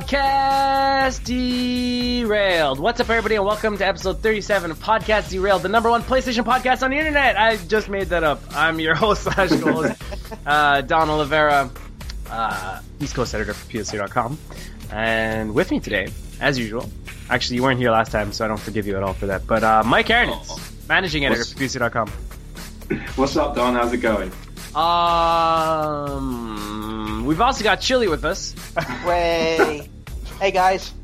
Podcast Derailed. What's up, everybody, and welcome to episode 37 of Podcast Derailed, the number one PlayStation podcast on the internet. I just made that up. I'm your host slash co-host, Don Oliveira, East Coast editor for PSC.com. And with me today, as usual, actually, you weren't here last time, so I don't forgive you at all for that, but Mike Aronitz, managing editor for PSC.com. What's up, Don? How's it going? We've also got Chili with us. Way. Hey, guys.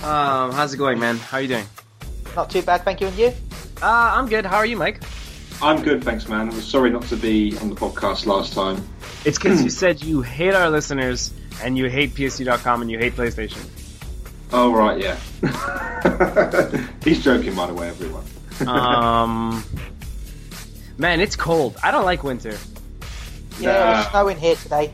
How's it going, man? How are you doing? Not too bad, thank you. And you? I'm good. How are you, Mike? I'm good, thanks, man. I'm sorry not to be on the podcast last time. It's because you said you hate our listeners, and you hate PSC.com, and you hate PlayStation. Oh, right, yeah. He's joking, by the way, everyone. Man, it's cold. I don't like winter. Yeah, there's snow in here today.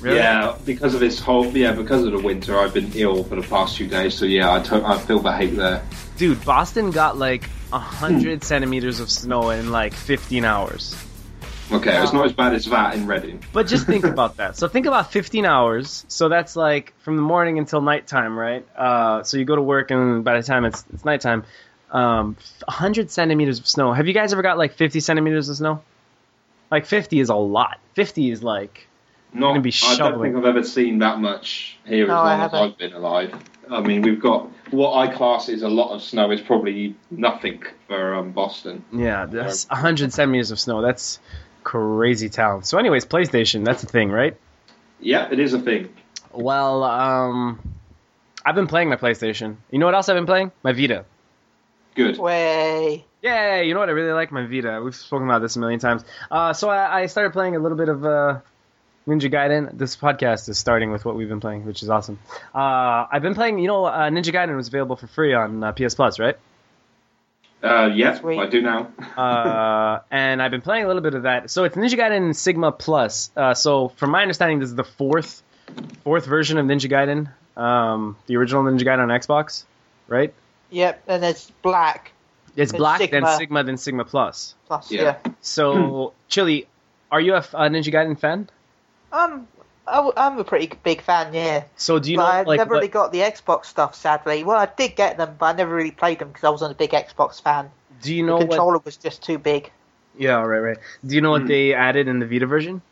Really? Yeah, because of this whole because of the winter, I've been ill for the past few days. So yeah, I feel the hate there. Dude, Boston got like 100 centimeters of snow in like 15 hours. Okay, wow. It's not as bad as that in Reading. But just think about that. So think about 15 hours. So that's like from the morning until nighttime, right? So you go to work, and by the time it's nighttime, 100 centimeters of snow. Have you guys ever got like 50 centimeters of snow? Like 50 is a lot. 50 is like. Not, be I don't think I've ever seen that much here as long as I've been alive. I mean, we've got what I class is a lot of snow is probably nothing for Boston. Yeah, that's 100 centimeters of snow. That's crazy town. So anyways, PlayStation, that's a thing, right? Yeah, it is a thing. Well, I've been playing my PlayStation. You know what else I've been playing? My Vita. Good. Way. Yay, you know what? I really like my Vita. We've spoken about this a million times. So I started playing a little bit of... Ninja Gaiden. This podcast is starting with what we've been playing, which is awesome. I've been playing, Ninja Gaiden was available for free on PS Plus, right? Yeah, I do now. And I've been playing a little bit of that. So it's Ninja Gaiden Sigma Plus. So from my understanding, this is the fourth version of Ninja Gaiden, the original Ninja Gaiden on Xbox, right? Yep, and it's black. It's black, Sigma. Then Sigma Plus. Plus, yeah. So, Chili, are you a Ninja Gaiden fan? I'm a pretty big fan, yeah. So do you know, I've never really got the Xbox stuff, sadly. Well, I did get them, but I never really played them because I wasn't a big Xbox fan. Do you know the controller was just too big. Yeah, right. Do you know what they added in the Vita version?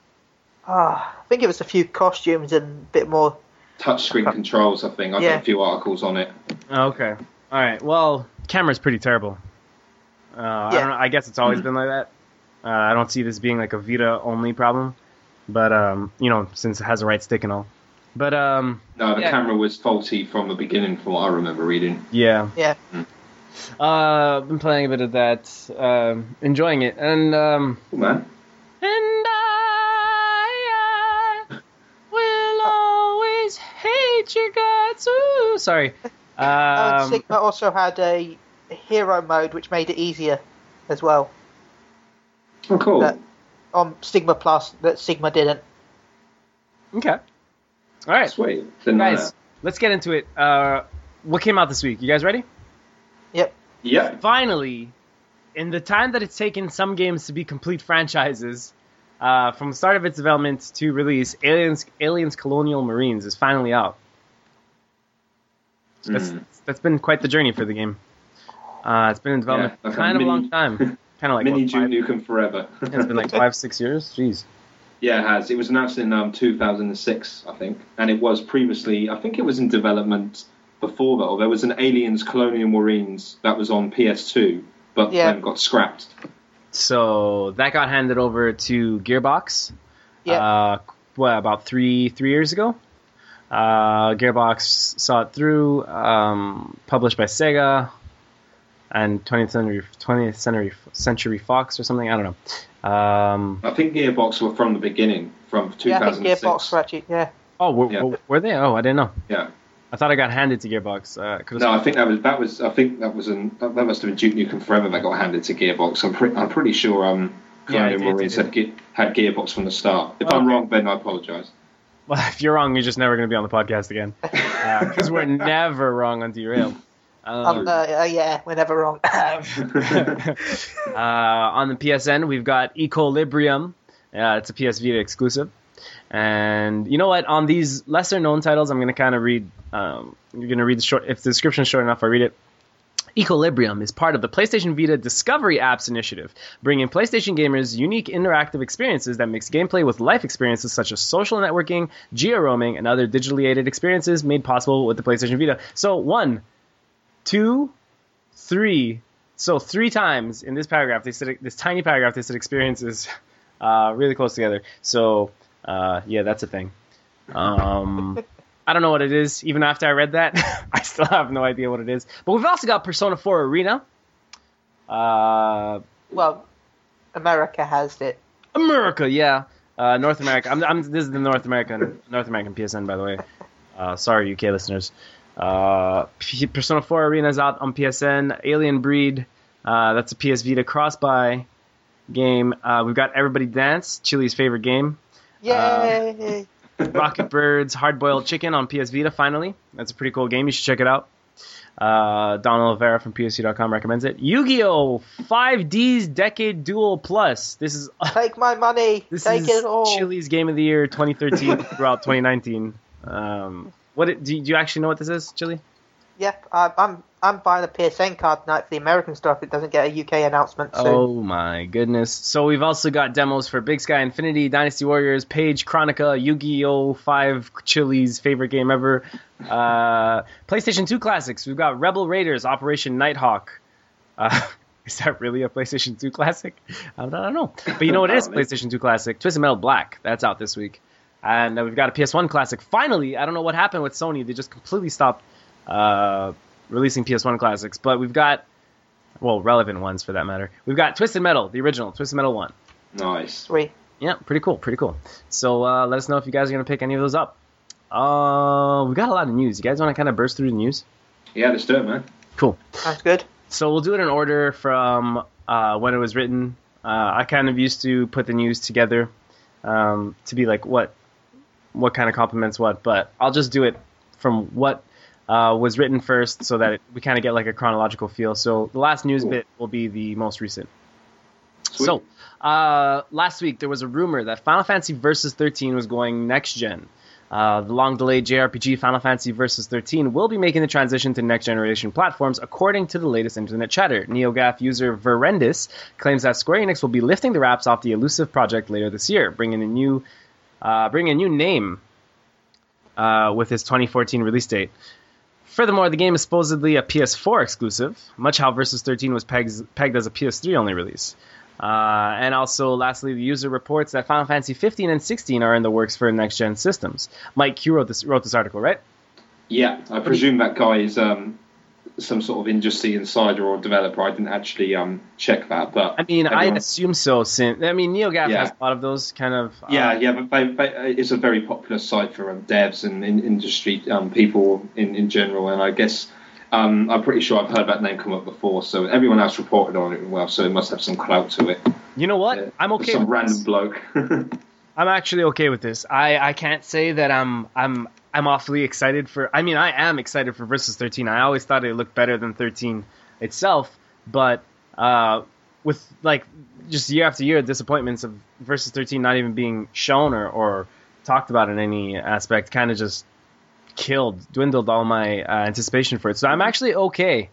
I think it was a few costumes and a bit more... touchscreen controls, I think. I've done a few articles on it. Okay. All right. Well, camera's pretty terrible. I don't know. I guess it's always been like that. I don't see this being like a Vita-only problem. But, since it has a right stick and all. But, no, the camera was faulty from the beginning from what I remember reading. Yeah. Yeah. I've been playing a bit of that, enjoying it. And, cool, man. And I will always hate your guts. Ooh, sorry. Sigma also had a hero mode, which made it easier as well. Oh, cool. On Sigma Plus that Sigma didn't. Okay. All right. Sweet. Guys, let's get into it. What came out this week? You guys ready? Yep. Yep. Finally, in the time that it's taken some games to be complete franchises, from the start of its development to release, Aliens Colonial Marines is finally out. That's been quite the journey for the game. It's been in development for kind of a long time. Kind of like mini Duke Nukem Forever. It's been like 5-6 years. Jeez. Yeah, it has. It was announced in 2006, I think, and it was previously. I think it was in development before that. Or there was an Aliens Colonial Marines that was on PS2, but then got scrapped. So that got handed over to Gearbox. Yeah. About three years ago. Gearbox saw it through. Published by Sega. And 20th Century Fox or something, I don't know. I think Gearbox were from the beginning, from 2006. Yeah, I think Gearbox were actually, yeah. Oh, were they? Oh, I didn't know. Yeah. I thought I got handed to Gearbox. That must have been Duke Nukem Forever that got handed to Gearbox. I'm pretty sure Marines had Gearbox from the start. If I'm wrong, Ben, I apologize. Well, if you're wrong, you're just never going to be on the podcast again. Because we're never wrong on Derailed. We're never wrong. On the PSN, we've got Ecolibrium. It's a PS Vita exclusive. And you know what? On these lesser known titles, I'm gonna kind of read. You're gonna read the short. If the description's short enough, I'll read it. Ecolibrium is part of the PlayStation Vita Discovery Apps initiative, bringing PlayStation gamers unique interactive experiences that mix gameplay with life experiences such as social networking, geo-roaming, and other digitally aided experiences made possible with the PlayStation Vita. So 1, 2, 3. So 3 times in this paragraph, they said this tiny paragraph. They said experiences really close together. So yeah, that's a thing. I don't know what it is. Even after I read that, I still have no idea what it is. But we've also got Persona 4 Arena. Well, America has it. America, yeah. North America. This is the North American PSN, by the way. Sorry, UK listeners. Persona 4 Arena is out on PSN. Alien Breed. That's a PS Vita cross-buy game. We've got Everybody Dance, Chile's favorite game. Yay! Rocket Birds Hard Boiled Chicken on PS Vita, finally. That's a pretty cool game. You should check it out. Don Oliveira from PSC.com recommends it. Yu-Gi-Oh! 5D's Decade Duel Plus. This is... Take my money! Take it all! This is Chile's Game of the Year 2013 throughout 2019. Do you actually know what this is, Chile? Yep. I'm buying a PSN card tonight for the American stuff. It doesn't get a UK announcement soon. Oh, my goodness. So we've also got demos for Big Sky Infinity, Dynasty Warriors, Page, Chronica, Yu-Gi-Oh! 5, Chile's favorite game ever. PlayStation 2 classics. We've got Rebel Raiders, Operation Nighthawk. Is that really a PlayStation 2 classic? I don't know. But you know what it is, PlayStation 2 classic? Twisted Metal Black. That's out this week. And we've got a PS1 classic. Finally, I don't know what happened with Sony. They just completely stopped... releasing PS1 classics, but we've got, well, relevant ones for that matter. We've got Twisted Metal, the original, Twisted Metal 1. Nice. Sweet. Yeah, pretty cool. So let us know if you guys are going to pick any of those up. We've got a lot of news. You guys want to kind of burst through the news? Yeah, let's do it, man. Cool. That's good. So we'll do it in order from when it was written. I kind of used to put the news together to be like what kind of complements what, but I'll just do it from what was written first so that we kind of get like a chronological feel. So the last news bit will be the most recent. Sweet. So last week there was a rumor that Final Fantasy Versus XIII was going next gen. The long-delayed JRPG Final Fantasy Versus XIII will be making the transition to next-generation platforms, according to the latest internet chatter. NeoGAF user Verendis claims that Square Enix will be lifting the wraps off the elusive project later this year, bringing a new name with his 2014 release date. Furthermore, the game is supposedly a PS4 exclusive, much how Versus 13 was pegged as a PS3-only release. And also, lastly, the user reports that Final Fantasy 15 and 16 are in the works for next-gen systems. Mike, you wrote this article, right? Yeah, I presume that guy is some sort of industry insider or developer. I didn't actually check that, but... I mean, I assume so, since... I mean, NeoGAF has a lot of those kind of... but it's a very popular site for devs and industry people in general, and I guess I'm pretty sure I've heard that name come up before, so everyone else reported on it as well, so it must have some clout to it. You know what? I'm okay with this. Random bloke. I'm actually okay with this. I can't say that I'm awfully excited for... I mean, I am excited for Versus 13. I always thought it looked better than 13 itself, but with, like, just year after year, disappointments of Versus 13 not even being shown or talked about in any aspect kind of just dwindled all my anticipation for it. So I'm actually okay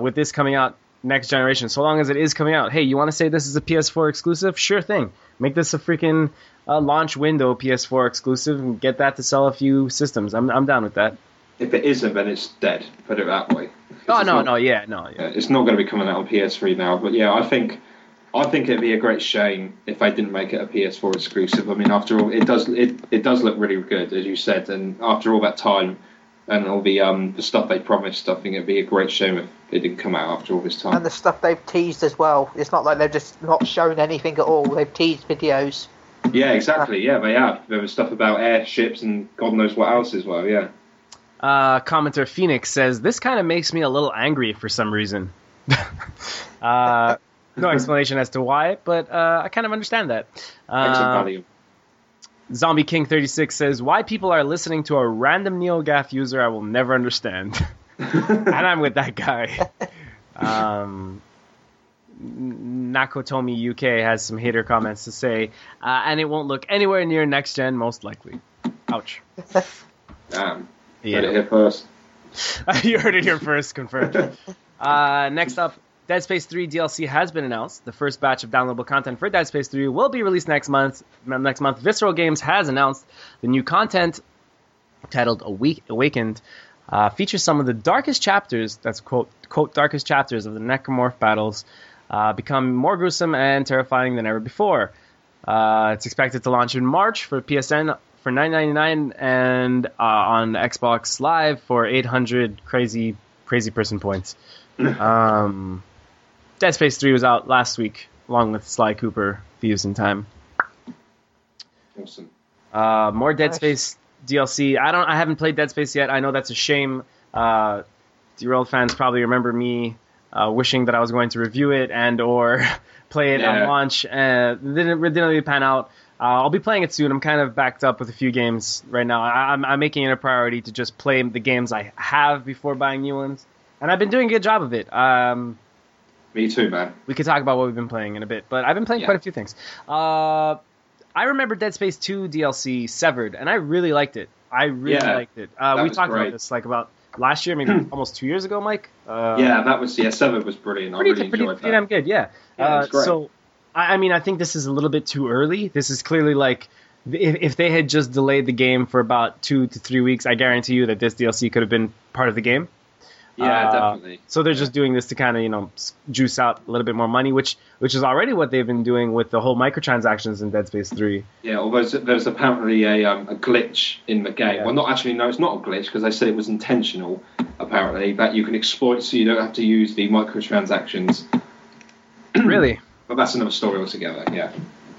with this coming out next generation, so long as it is coming out. Hey, you want to say this is a PS4 exclusive? Sure thing. Make this a freaking... a launch window PS4 exclusive and get that to sell a few systems. I'm down with that. If it isn't, then it's dead. Put it that way. No. It's not going to be coming out on PS3 now, but yeah, I think it'd be a great shame if I didn't make it a PS4 exclusive. I mean, after all, it does look really good, as you said, and after all that time and all the stuff they promised, I think it'd be a great shame if it didn't come out after all this time. And the stuff they've teased as well. It's not like they've just not shown anything at all. They've teased videos. Yeah, exactly. Yeah, they have. There was stuff about airships and God knows what else as well, yeah. Commenter Phoenix says, this kind of makes me a little angry for some reason. No explanation as to why, but I kind of understand that. Zombie King 36 says, why people are listening to a random NeoGAF user I will never understand. And I'm with that guy. Nakatomi UK has some hater comments to say, and it won't look anywhere near next gen, most likely. Ouch. Damn. Yeah. Heard it here first. You heard it here first, confirmed. Next up, Dead Space 3 DLC has been announced. The first batch of downloadable content for Dead Space 3 will be released next month. Visceral Games has announced the new content titled Awakened. Features some of the darkest chapters, that's quote darkest chapters of the necromorph battles, become more gruesome and terrifying than ever before. It's expected to launch in March for PSN for $9.99 and on Xbox Live for 800 crazy person points. Dead Space 3 was out last week, along with Sly Cooper Thieves in Time. Awesome. More Dead Space DLC. I haven't played Dead Space yet. I know that's a shame. Derailed fans probably remember me wishing that I was going to review it and or play it on launch. Didn't really pan out. I'll be playing it soon. I'm kind of backed up with a few games right now. I'm making it a priority to just play the games I have before buying new ones. And I've been doing a good job of it. Me too, man. We could talk about what we've been playing in a bit, but I've been playing quite a few things. I remember Dead Space 2 DLC Severed, and I really liked it. We talked about this about last year, maybe almost 2 years ago, Mike. Severed was brilliant. I really enjoyed that. Damn good, yeah. It was great. So, I think this is a little bit too early. This is clearly if they had just delayed the game for about 2 to 3 weeks, I guarantee you that this DLC could have been part of the game. Yeah, definitely. So they're just doing this to kind of, juice out a little bit more money, which is already what they've been doing with the whole microtransactions in Dead Space 3. Yeah, although there's apparently a glitch in the game. Yeah. Well, it's not a glitch, because they said it was intentional, apparently, that you can exploit so you don't have to use the microtransactions. Really? But that's another story altogether, yeah.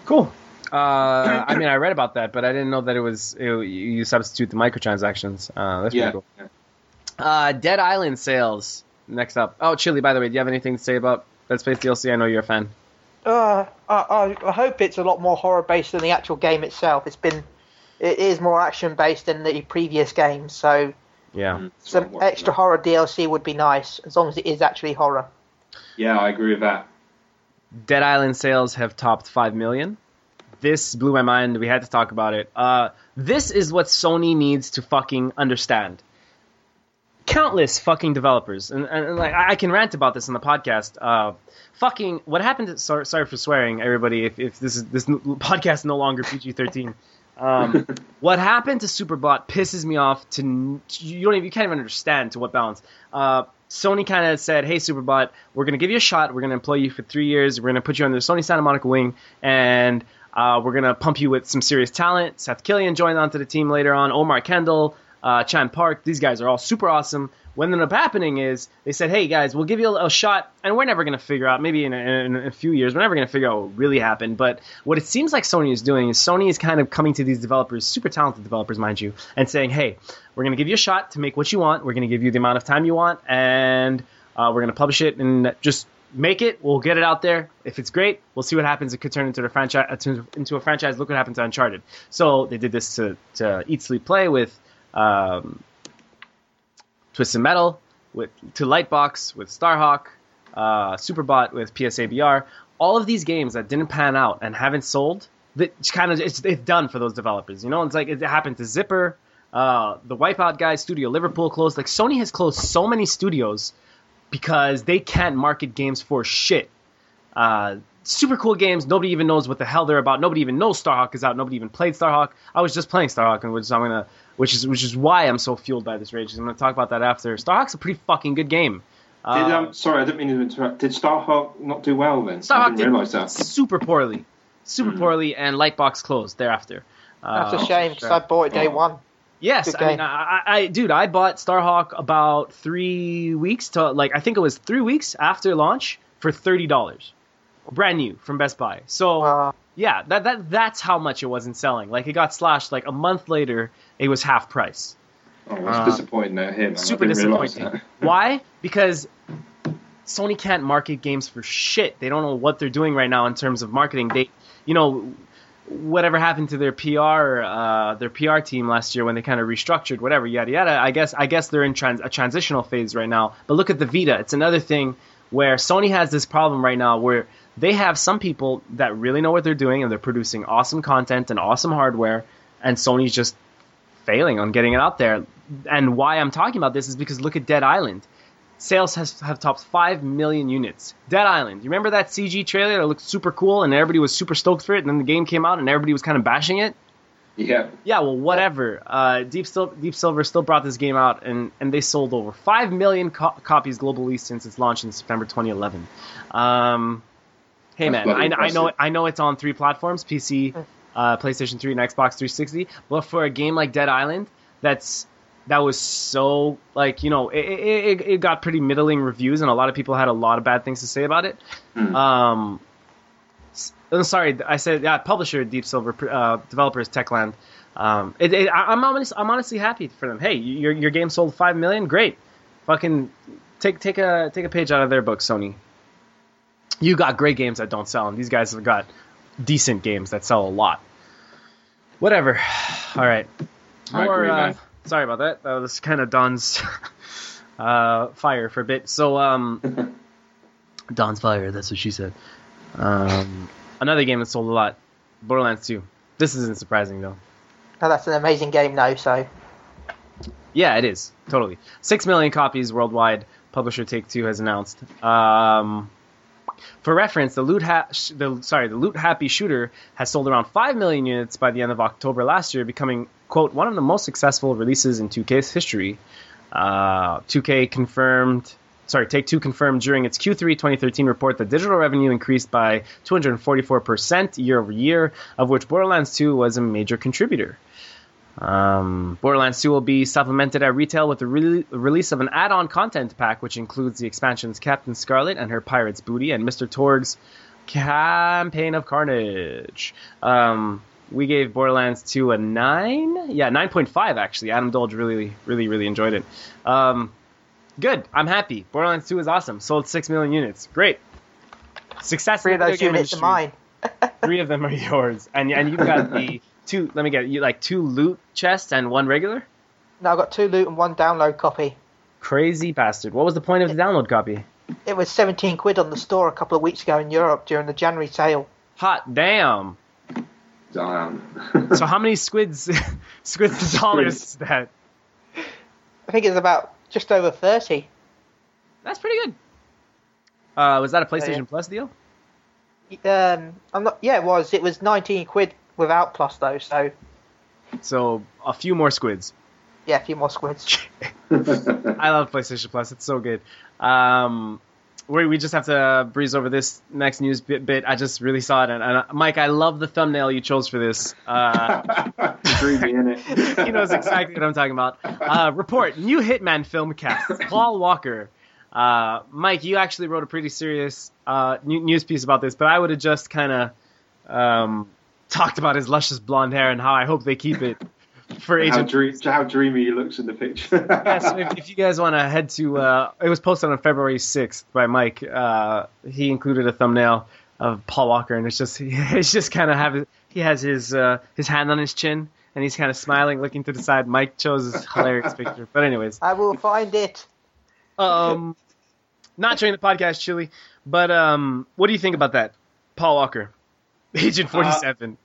Cool. I read about that, but I didn't know that it was you substitute the microtransactions. That's pretty cool. Yeah. Dead Island sales. Next up. Oh, Chili, by the way, do you have anything to say about Dead Space DLC? I know you're a fan. I hope it's a lot more horror-based than the actual game itself. It is more action-based than the previous game, so yeah, some extra horror DLC would be nice, as long as it is actually horror. Yeah, I agree with that. Dead Island sales have topped 5 million. This blew my mind. We had to talk about it. This is what Sony needs to fucking understand. Countless fucking developers, and I can rant about this on the podcast. Fucking what happened? Sorry for swearing, everybody. If this podcast no longer PG-13, what happened to Superbot pisses me off. You can't even understand to what balance. Sony kind of said, "Hey, Superbot, we're gonna give you a shot. We're gonna employ you for 3 years. We're gonna put you under the Sony Santa Monica wing, and we're gonna pump you with some serious talent." Seth Killian joined onto the team later on. Omar Kendall. Chan Park, these guys are all super awesome. What ended up happening is they said, hey, guys, we'll give you a shot, and we're never going to figure out, maybe in a few years, we're never going to figure out what really happened. But what it seems like Sony is doing is Sony is kind of coming to these developers, super talented developers, mind you, and saying, hey, we're going to give you a shot to make what you want. We're going to give you the amount of time you want, and we're going to publish it and just make it. We'll get it out there. If it's great, we'll see what happens. It could turn into a franchise. Look what happened to Uncharted. So they did this to Eat, Sleep, Play with Twisted Metal to Lightbox with Starhawk, Superbot with PSABR, all of these games that didn't pan out and haven't sold, it's done for those developers. It's like it happened to Zipper, the Wipeout guys, Studio Liverpool closed. Like Sony has closed so many studios because they can't market games for shit. Super cool games. Nobody even knows what the hell they're about. Nobody even knows Starhawk is out. Nobody even played Starhawk. I was just playing Starhawk, which is why I'm so fueled by this rage. I'm going to talk about that after. Starhawk's a pretty fucking good game. Sorry, I didn't mean to interrupt. Did Starhawk not do well then? Starhawk did super poorly. And Lightbox closed thereafter. That's a shame because I bought it day one. Yes, I bought Starhawk about 3 weeks I think it was 3 weeks after launch for $30. Brand new from Best Buy. So that's how much it wasn't selling. It got slashed. A month later, it was half price. Oh, that's disappointing out here. Man. Super disappointing. Why? Because Sony can't market games for shit. They don't know what they're doing right now in terms of marketing. They, whatever happened to their PR team last year when they kind of restructured, whatever, yada yada. I guess they're in a transitional phase right now. But look at the Vita. It's another thing. where Sony has this problem right now where they have some people that really know what they're doing and they're producing awesome content and awesome hardware, and Sony's just failing on getting it out there. And why I'm talking about this is because look at Dead Island. Sales have topped 5 million units. Dead Island. You remember that CG trailer that looked super cool and everybody was super stoked for it, and then the game came out and everybody was kind of bashing it? Yeah. Yeah, well, whatever. Deep Silver still brought this game out, and they sold over 5 million copies globally since its launch in September 2011. Hey, man, I know it's on three platforms, PC, PlayStation 3, and Xbox 360, but for a game like Dead Island, that was so, like, you know, it got pretty middling reviews, and a lot of people had a lot of bad things to say about it. I'm sorry, I said, yeah, publisher Deep Silver, developers Techland. I'm honestly happy for them. Hey, your game sold 5 million, great. Fucking take a page out of their book, Sony. You got great games that don't sell, and these guys have got decent games that sell a lot. Whatever. All right. Sorry about that. That was kind of Don's fire for a bit. So, Don's fire, that's what she said. Another game that sold a lot, Borderlands 2. This isn't surprising, though. Oh, that's an amazing game, though, so... Yeah, it is. Totally. 6 million copies worldwide, publisher Take-Two has announced. For reference, the loot happy shooter has sold around 5 million units by the end of October last year, becoming, quote, one of the most successful releases in 2K's history. Take-Two confirmed during its Q3 2013 report that digital revenue increased by 244% year over year, of which Borderlands 2 was a major contributor. Borderlands 2 will be supplemented at retail with the release of an add-on content pack, which includes the expansions Captain Scarlet and her Pirate's Booty and Mr. Torg's Campaign of Carnage. We gave Borderlands 2 a 9? Yeah, 9.5, actually. Adam Dolge really, really, really enjoyed it. Good. I'm happy. Borderlands 2 is awesome. Sold 6 million units. Great. Success. 3 of those units are mine. 3 of them are yours. And you've got the... two loot chests and one regular? No, I got two loot and one download copy. Crazy bastard. What was the point of the download copy? It was 17 quid on the store a couple of weeks ago in Europe during the January sale. Hot damn. Damn. So how many squids dollars is that? I think it's about just over 30. That's pretty good. Was that a PlayStation Plus deal? I'm not. Yeah, it was. It was 19 quid. Without plus, though, so a few more squids. Yeah, a few more squids. I love PlayStation Plus. It's so good. We just have to breeze over this next news bit. I just really saw it. And Mike, I love the thumbnail you chose for this. Creepy, innit? He knows exactly what I'm talking about. Report, new Hitman film cast, Paul Walker. Mike, you actually wrote a pretty serious news piece about this, but I would have just kind of... talked about his luscious blonde hair and how I hope they keep it for Agent. How dreamy he looks in the picture. Yeah, so if you guys want to head to, it was posted on February 6th by Mike. He included a thumbnail of Paul Walker, and it's just kind of he has his hand on his chin, and he's kind of smiling, looking to the side. Mike chose this hilarious picture, but anyways, I will find it. Not during the podcast, Chili, but what do you think about that, Paul Walker? Agent 47.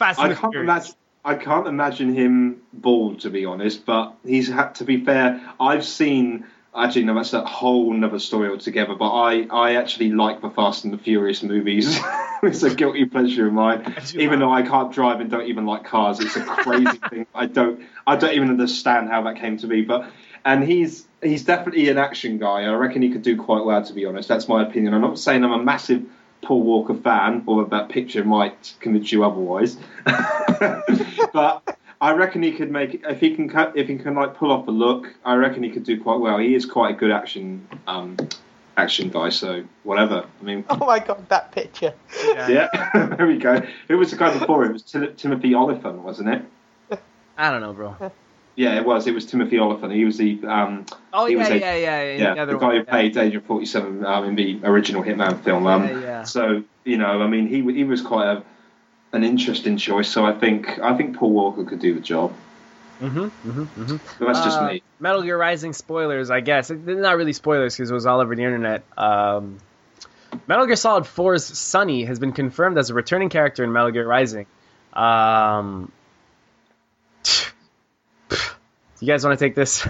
I can't imagine him bald, to be honest, but he's had to be fair. I've seen... Actually, no, that's a whole nother story altogether, but I actually like the Fast and the Furious movies. It's a guilty pleasure of mine. Even though I can't drive and don't even like cars, it's a crazy thing. I don't even understand how that came to be, but... And he's definitely an action guy. I reckon he could do quite well, to be honest. That's my opinion. I'm not saying I'm a massive... Paul Walker fan, although that picture might convince you otherwise. But I reckon he could make if he can like pull off a look. I reckon he could do quite well. He is quite a good action guy. So whatever. I mean, oh my god, that picture! Yeah. There we go. Who was the guy before? It was Timothy Olyphant, wasn't it? I don't know, bro. Yeah, it was. It was Timothy Olyphant. He was the the guy who played Agent 47 in the original Hitman film. So you know, I mean, he was quite an interesting choice. So I think Paul Walker could do the job. That's just me. Metal Gear Rising spoilers, I guess. They're not really spoilers because it was all over the internet. Metal Gear Solid 4's Sunny has been confirmed as a returning character in Metal Gear Rising. You guys want to take this?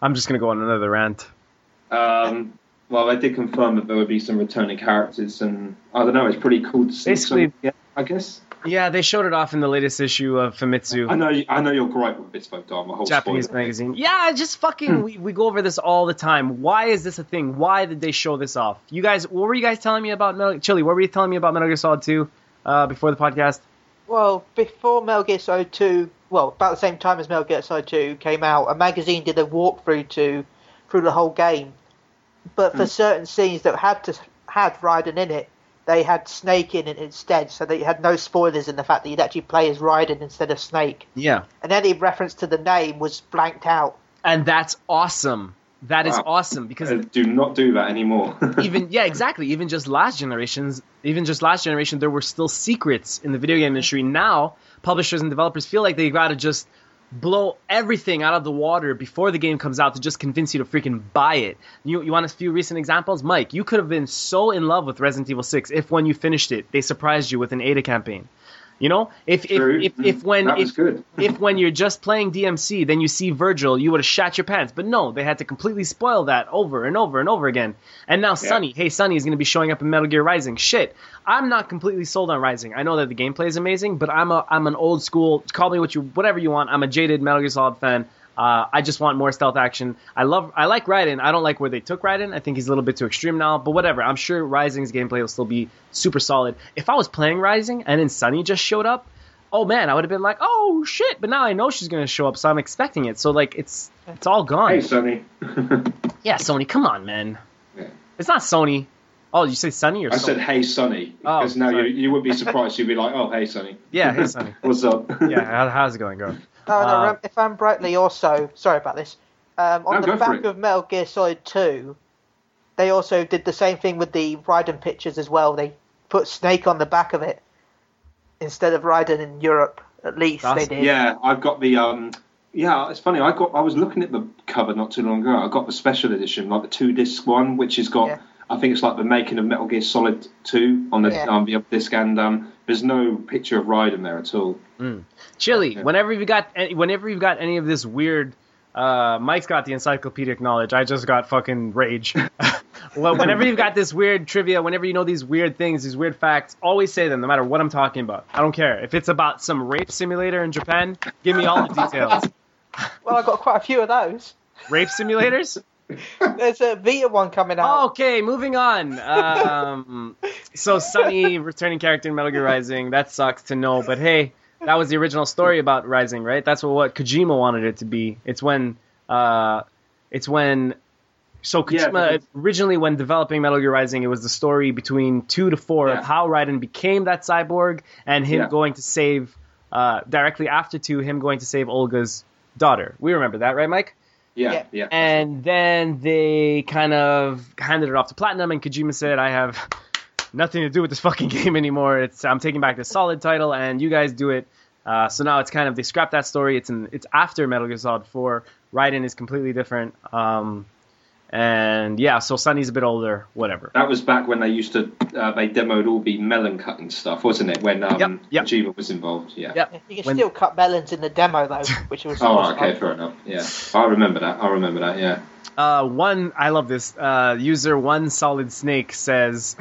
I'm just going to go on another rant. Well, they did confirm that there would be some returning characters, and I don't know, it's pretty cool to see. Basically, some, I guess. Yeah, they showed it off in the latest issue of Famitsu. I know you're great with this, but I'm a whole Japanese magazine. Yeah, just fucking, we go over this all the time. Why is this a thing? Why did they show this off? You guys, what were you guys telling me about what were you telling me about Metal Gear Solid 2 before the podcast? Well, before Metal Gear Solid 2, well, about the same time as Metal Gear Solid 2 came out, a magazine did a walkthrough through the whole game. But for certain scenes that had Raiden in it, they had Snake in it instead, so that you had no spoilers in the fact that you'd actually play as Raiden instead of Snake. Yeah. And any reference to the name was blanked out. And that's awesome. That is awesome, because do not do that anymore. Even just last generation, there were still secrets in the video game industry. Now, publishers and developers feel like they gotta just blow everything out of the water before the game comes out to just convince you to freaking buy it. You want a few recent examples? Mike, you could have been so in love with Resident Evil 6 if when you finished it, they surprised you with an Ada campaign. You know, if when you're just playing DMC, then you see Virgil, you would have shot your pants. But no, they had to completely spoil that over and over and over again. And now Sunny, hey, Sunny is going to be showing up in Metal Gear Rising. Shit, I'm not completely sold on Rising. I know that the gameplay is amazing, but I'm an old school. Call me whatever you want. I'm a jaded Metal Gear Solid fan. I just want more stealth action. I like Raiden. I don't like where they took Raiden. I think he's a little bit too extreme now, but whatever. I'm sure Rising's gameplay will still be super solid. If I was playing Rising and then Sunny just showed up, oh man, I would have been like, oh shit, but now I know she's going to show up, so I'm expecting it. So like, it's all gone. Hey, Sunny. Yeah, Sony, come on, man. Yeah. It's not Sony. Oh, you say Sunny or Sony? I said, hey, Sunny. Because now you would be surprised. You'd be like, oh, hey, Sunny. Yeah, hey, Sunny. What's up? Yeah, how's it going, girl? No, if I'm rightly also... Sorry about this. On the back of Metal Gear Solid 2, they also did the same thing with the Raiden pictures as well. They put Snake on the back of it instead of Raiden in Europe, at least. They did. Yeah, I've got the... yeah, it's funny. I was looking at the cover not too long ago. I got the special edition, like the 2-disc one, which has got... Yeah. I think it's like the making of Metal Gear Solid 2 on the disc, and there's no picture of Raiden there at all. Chili, whenever you've got any of this weird, Mike's got the encyclopedic knowledge. I just got fucking rage. Well, whenever you've got this weird trivia, whenever you know these weird things, these weird facts, always say them, no matter what I'm talking about. I don't care if it's about some rape simulator in Japan. Give me all the details. Well, I got quite a few of those rape simulators. There's a Vita one coming out. Okay, moving on. So Sunny, returning character in Metal Gear Rising. That sucks to know, but hey, that was the original story about Rising, right? That's what Kojima wanted it to be. So Kojima originally, when developing Metal Gear Rising, it was the story between 2 to 4 of how Raiden became that cyborg and him going to save directly after 2, him going to save Olga's daughter. We remember that, right, Mike? Yeah. And then they kind of handed it off to Platinum, and Kojima said, I have nothing to do with this fucking game anymore. I'm taking back the Solid title, and you guys do it. So now it's kind of, they scrapped that story. It's after Metal Gear Solid 4. Raiden is completely different. And yeah, so Sunny's a bit older, whatever. That was back when they used to, they demoed all the melon cutting stuff, wasn't it? When Kojima was involved, You can still cut melons in the demo, though, which was... fair enough, yeah. I remember that, yeah. I love this. User one Solid Snake says,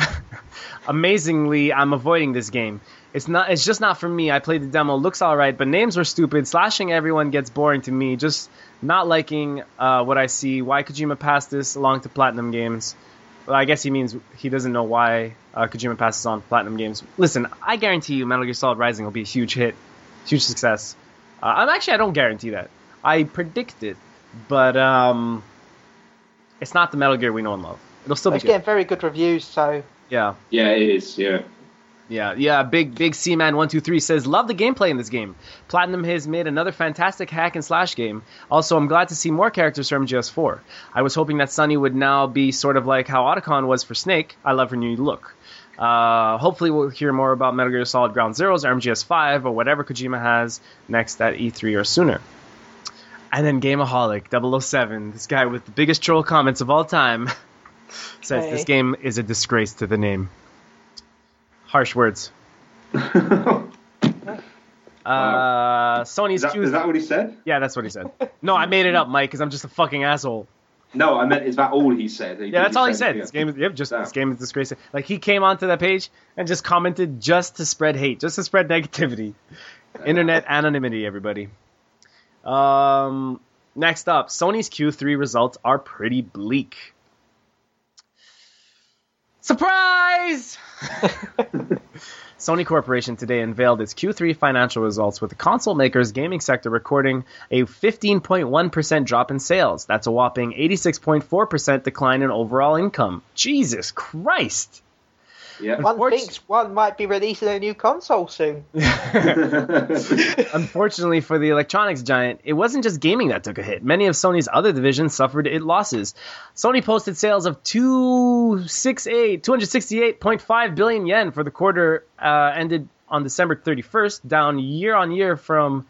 amazingly, I'm avoiding this game. It's just not for me. I played the demo. Looks all right, but names were stupid. Slashing everyone gets boring to me. Just not liking what I see. Why Kojima passed this along to Platinum Games? Well, I guess he means he doesn't know why Kojima passes on Platinum Games. Listen, I guarantee you Metal Gear Solid Rising will be a huge hit, huge success. I don't guarantee that. I predict it, but it's not the Metal Gear we know and love. It'll still be good. It's getting very good reviews, so... Yeah, it is, Yeah, big C-Man123 says, love the gameplay in this game. Platinum has made another fantastic hack and slash game. Also, I'm glad to see more characters from MGS4. I was hoping that Sunny would now be sort of like how Otacon was for Snake. I love her new look. Hopefully we'll hear more about Metal Gear Solid Ground Zeroes or MGS5 or whatever Kojima has next at E3 or sooner. And then Gameaholic 007, this guy with the biggest troll comments of all time, says this game is a disgrace to the name. Harsh words. Sony's is that what he said? Yeah, that's what he said. No, I made it up, Mike, because I'm just a fucking asshole. No, I meant, is that all he said? Yeah, that's all he said. This game is, this game is disgraceful. Like, he came onto that page and just commented just to spread hate, just to spread negativity. Internet anonymity, everybody. Next up, Sony's Q3 results are pretty bleak. Surprise! Sony Corporation today unveiled its Q3 financial results, with the console maker's gaming sector recording a 15.1% drop in sales. That's a whopping 86.4% decline in overall income. Jesus Christ! Yeah. One thinks one might be releasing a new console soon. Unfortunately for the electronics giant, it wasn't just gaming that took a hit. Many of Sony's other divisions suffered its losses. Sony posted sales of 268.5 billion yen for the quarter ended on December 31st, down year on year from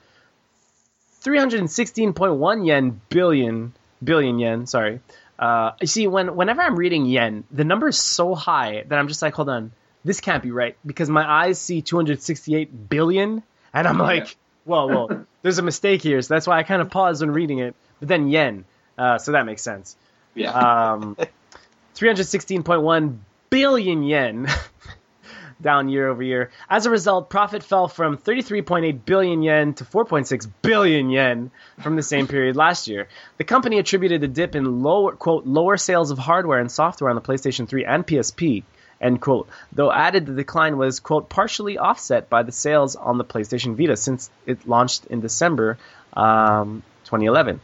316.1 billion yen. Sorry. You see, whenever I'm reading yen, the number is so high that I'm just like, hold on, this can't be right, because my eyes see 268 billion, and I'm like, well, there's a mistake here, so that's why I kind of pause when reading it, but then yen, so that makes sense. Yeah. 316.1 billion yen, down year over year. As a result, profit fell from 33.8 billion yen to 4.6 billion yen from the same period last year. The company attributed the dip in lower sales of hardware and software on the PlayStation 3 and PSP, end quote, though added the decline was, quote, partially offset by the sales on the PlayStation Vita since it launched in December 2011.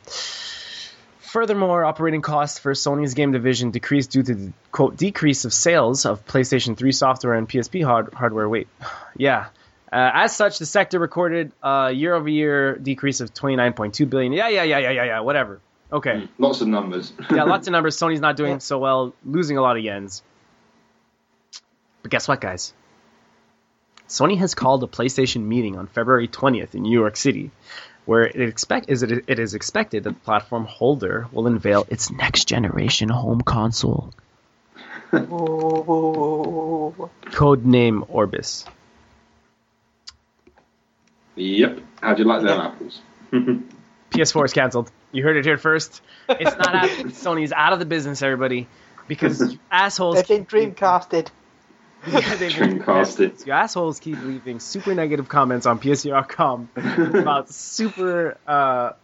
Furthermore, operating costs for Sony's game division decreased due to the, quote, decrease of sales of PlayStation 3 software and PSP hardware. As such, the sector recorded a year-over-year decrease of 29.2 billion. Whatever. Okay. Lots of numbers. Yeah, lots of numbers. Sony's not doing so well, losing a lot of yens. But guess what, guys? Sony has called a PlayStation meeting on February 20th in New York City, where it is expected that the platform holder will unveil its next-generation home console. Codename Orbis. Yep. How'd you like them apples? PS4 is cancelled. You heard it here first. It's not happening. Sony's out of the business, everybody, because you assholes... They've been dreamcasted. You assholes keep leaving super negative comments on PSC.com about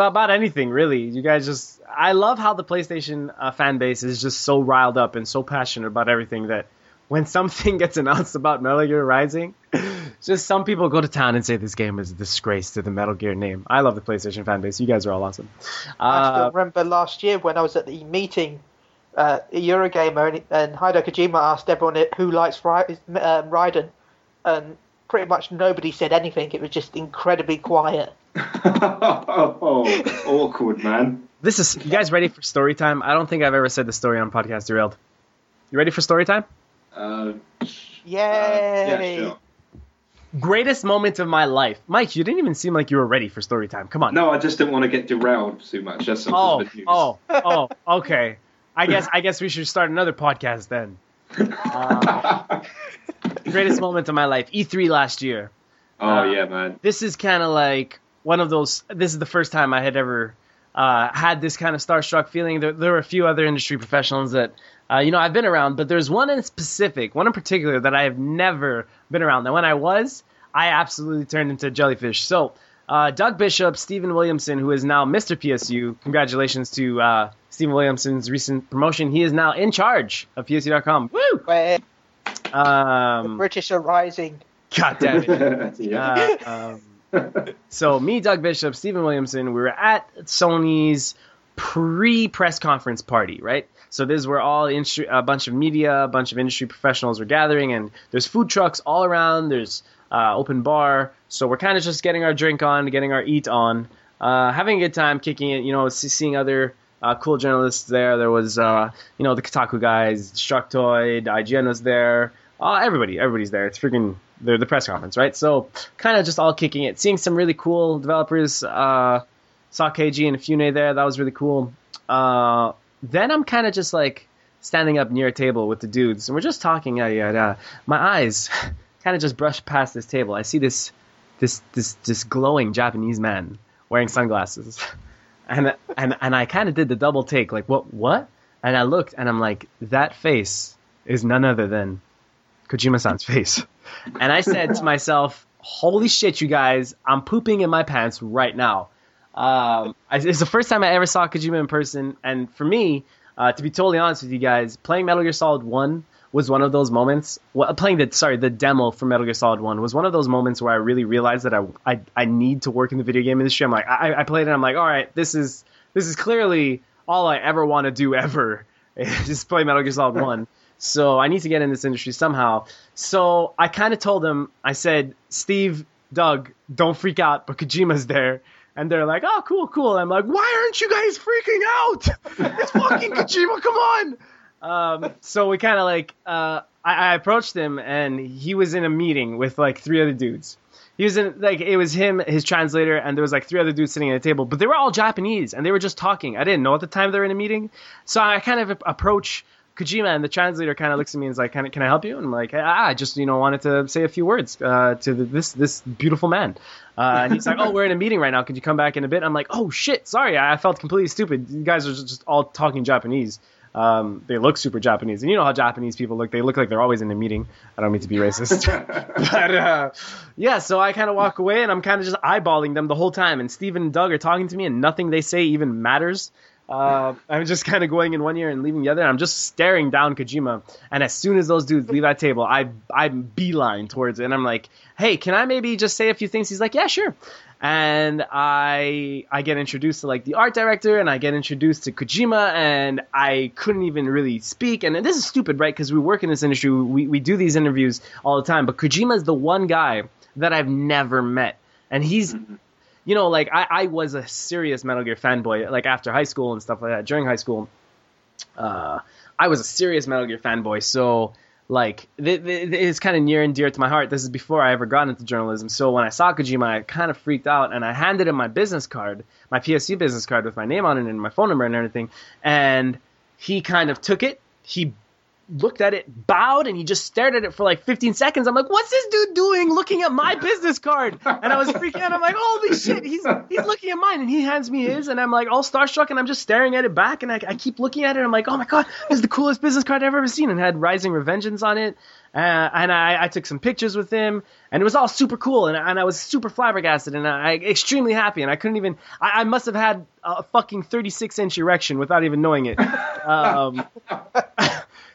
about anything, really. You guys just... I love how the PlayStation fan base is just so riled up and so passionate about everything that when something gets announced about Metal Gear Rising, just some people go to town and say this game is a disgrace to the Metal Gear name. I love the PlayStation fan base. You guys are all awesome. I still remember last year when I was at the meeting... Eurogamer and Hideo Kojima asked everyone who likes Raiden, and pretty much nobody said anything. It was just incredibly quiet. Awkward, man. This is... You guys ready for story time? I don't think I've ever said the story on Podcast Derailed. You ready for story time? Yay! Yeah, sure. Greatest moment of my life. Mike, you didn't even seem like you were ready for story time. Come on. No, I just didn't want to get derailed too much. That's something. Okay. I guess we should start another podcast then. Greatest moment of my life, E3 last year. Yeah, man. This is kind of like one of those. This is the first time I had ever had this kind of starstruck feeling. There were a few other industry professionals that I've been around, but there's one in particular that I have never been around. Now, when I was, I absolutely turned into a jellyfish. So, Doug Bishop, Stephen Williamson, who is now Mr. PSU. Congratulations to Stephen Williamson's recent promotion. He is now in charge of PSU.com. Woo! The British are rising. God damn it. So me, Doug Bishop, Stephen Williamson, we were at Sony's pre-press conference party, right? So this is where a bunch of media, a bunch of industry professionals were gathering, and there's food trucks all around. There's open bar, so we're kind of just getting our drink on, getting our eat on, having a good time, kicking it, seeing other cool journalists there. There was, the Kotaku guys, Destructoid, IGN was there, everybody's there. It's freaking, they're the press conference, right? So kind of just all kicking it, seeing some really cool developers, saw KG and Fune there. That was really cool. Then I'm kind of just like standing up near a table with the dudes, and we're just talking. My eyes kind of just brush past this table. I see this glowing Japanese man wearing sunglasses, and I kind of did the double take, like what? And I looked, and I'm like, that face is none other than Kojima-san's face. And I said to myself, holy shit, you guys, I'm pooping in my pants right now. It's the first time I ever saw Kojima in person. And for me, to be totally honest with you guys, playing Metal Gear Solid 1 was one of those moments. Well, the demo for Metal Gear Solid 1 was one of those moments where I really realized that I need to work in the video game industry. I'm like, I played it, and I'm like, all right, this is clearly all I ever want to do ever is just play Metal Gear Solid 1. So I need to get in this industry somehow. So I kind of told them, I said, Steve, Doug, don't freak out, but Kojima's there. And they're like, oh, cool. I'm like, why aren't you guys freaking out? It's fucking Kojima, come on. So we kind of like, I approached him, and he was in a meeting with like three other dudes. He was in, like, it was him, his translator, and there was like three other dudes sitting at a table, but they were all Japanese and they were just talking. I didn't know at the time they were in a meeting. So I kind of approach Kojima, and the translator kind of looks at me and is like, can I help you? And I'm like, I just, wanted to say a few words to this beautiful man. And he's like, oh, we're in a meeting right now. Could you come back in a bit? I'm like, oh, shit, sorry. I felt completely stupid. You guys are just all talking Japanese. They look super Japanese. And you know how Japanese people look. They look like they're always in a meeting. I don't mean to be racist. But, so I kind of walk away, and I'm kind of just eyeballing them the whole time. And Steven and Doug are talking to me, and nothing they say even matters. I'm just kind of going in one ear and leaving the other. I'm just staring down Kojima. And as soon as those dudes leave that table, I beeline towards it. And I'm like, hey, can I maybe just say a few things? He's like, yeah, sure. And I get introduced to like the art director, and I get introduced to Kojima, and I couldn't even really speak. And this is stupid, right? Because we work in this industry. We do these interviews all the time. But Kojima is the one guy that I've never met. And he's... I was a serious Metal Gear fanboy, like after high school and stuff like that. During high school, I was a serious Metal Gear fanboy. So, like, it's kind of near and dear to my heart. This is before I ever got into journalism. So when I saw Kojima, I kind of freaked out, and I handed him my business card, my PSC business card with my name on it and my phone number and everything. And he kind of took it. He looked at it, bowed, and he just stared at it for like 15 seconds. I'm like, what's this dude doing looking at my business card? And I was freaking out. I'm like, holy shit, he's looking at mine. And he hands me his, and I'm like all starstruck, and I'm just staring at it back, and I keep looking at it. And I'm like, oh my God, this is the coolest business card I've ever seen. And it had Rising Revengeance on it. And I took some pictures with him, and it was all super cool, and I was super flabbergasted, and I extremely happy, and I couldn't even – I must have had a fucking 36-inch erection without even knowing it.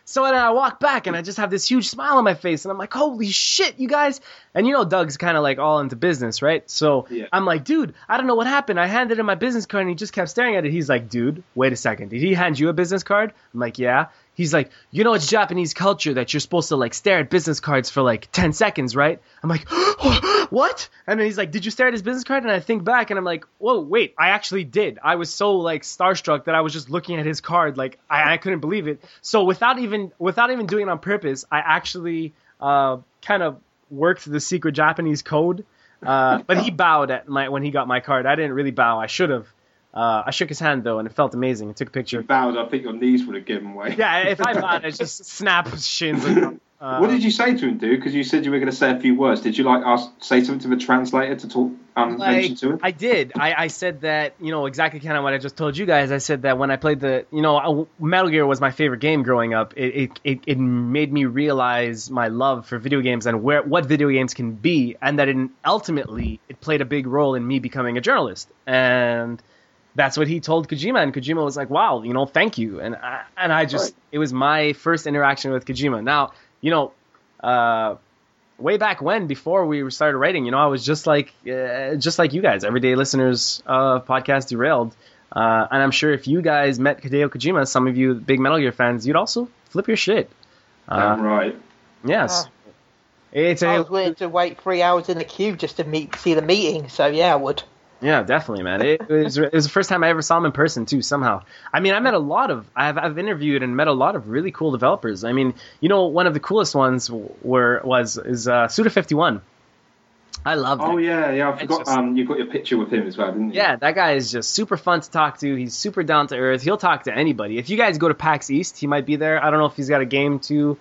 So then I walk back, and I just have this huge smile on my face, and I'm like, holy shit, you guys. And Doug's kind of like all into business, right? So yeah. I'm like, dude, I don't know what happened. I handed him my business card, and he just kept staring at it. He's like, dude, wait a second. Did he hand you a business card? I'm like, yeah. He's like, it's Japanese culture that you're supposed to, like, stare at business cards for, like, 10 seconds, right? I'm like, what? And then he's like, did you stare at his business card? And I think back, and I'm like, whoa, wait, I actually did. I was so, like, starstruck that I was just looking at his card. Like, I couldn't believe it. So without even doing it on purpose, I actually kind of worked the secret Japanese code. But he bowed when he got my card. I didn't really bow. I should have. I shook his hand, though, and it felt amazing. I took a picture. If you bowed, I think your knees would have given way. Yeah, if I bowed, I'd just snap his shins. What did you say to him, dude? Because you said you were going to say a few words. Did you, like, say something to the translator to talk mention to him? I did. I said that, exactly kind of what I just told you guys. I said that when I played Metal Gear was my favorite game growing up. It made me realize my love for video games and what video games can be, and that ultimately it played a big role in me becoming a journalist. And... that's what he told Kojima, and Kojima was like, wow, thank you. And I just, it was my first interaction with Kojima. Now, way back when, before we started writing, I was just like you guys, everyday listeners of Podcast Derailed. And I'm sure if you guys met Hideo Kojima, some of you big Metal Gear fans, you'd also flip your shit. Right. Yes. I was willing to wait 3 hours in the queue just to see the meeting, so yeah, I would. Yeah, definitely, man. It was the first time I ever saw him in person, too, somehow. I mean, I've interviewed and met a lot of really cool developers. I mean, one of the coolest ones was Suda51. I love that. Oh, yeah, I forgot. You got your picture with him as well, didn't you? Yeah, that guy is just super fun to talk to. He's super down to earth. He'll talk to anybody. If you guys go to PAX East, he might be there. I don't know if he's got a game to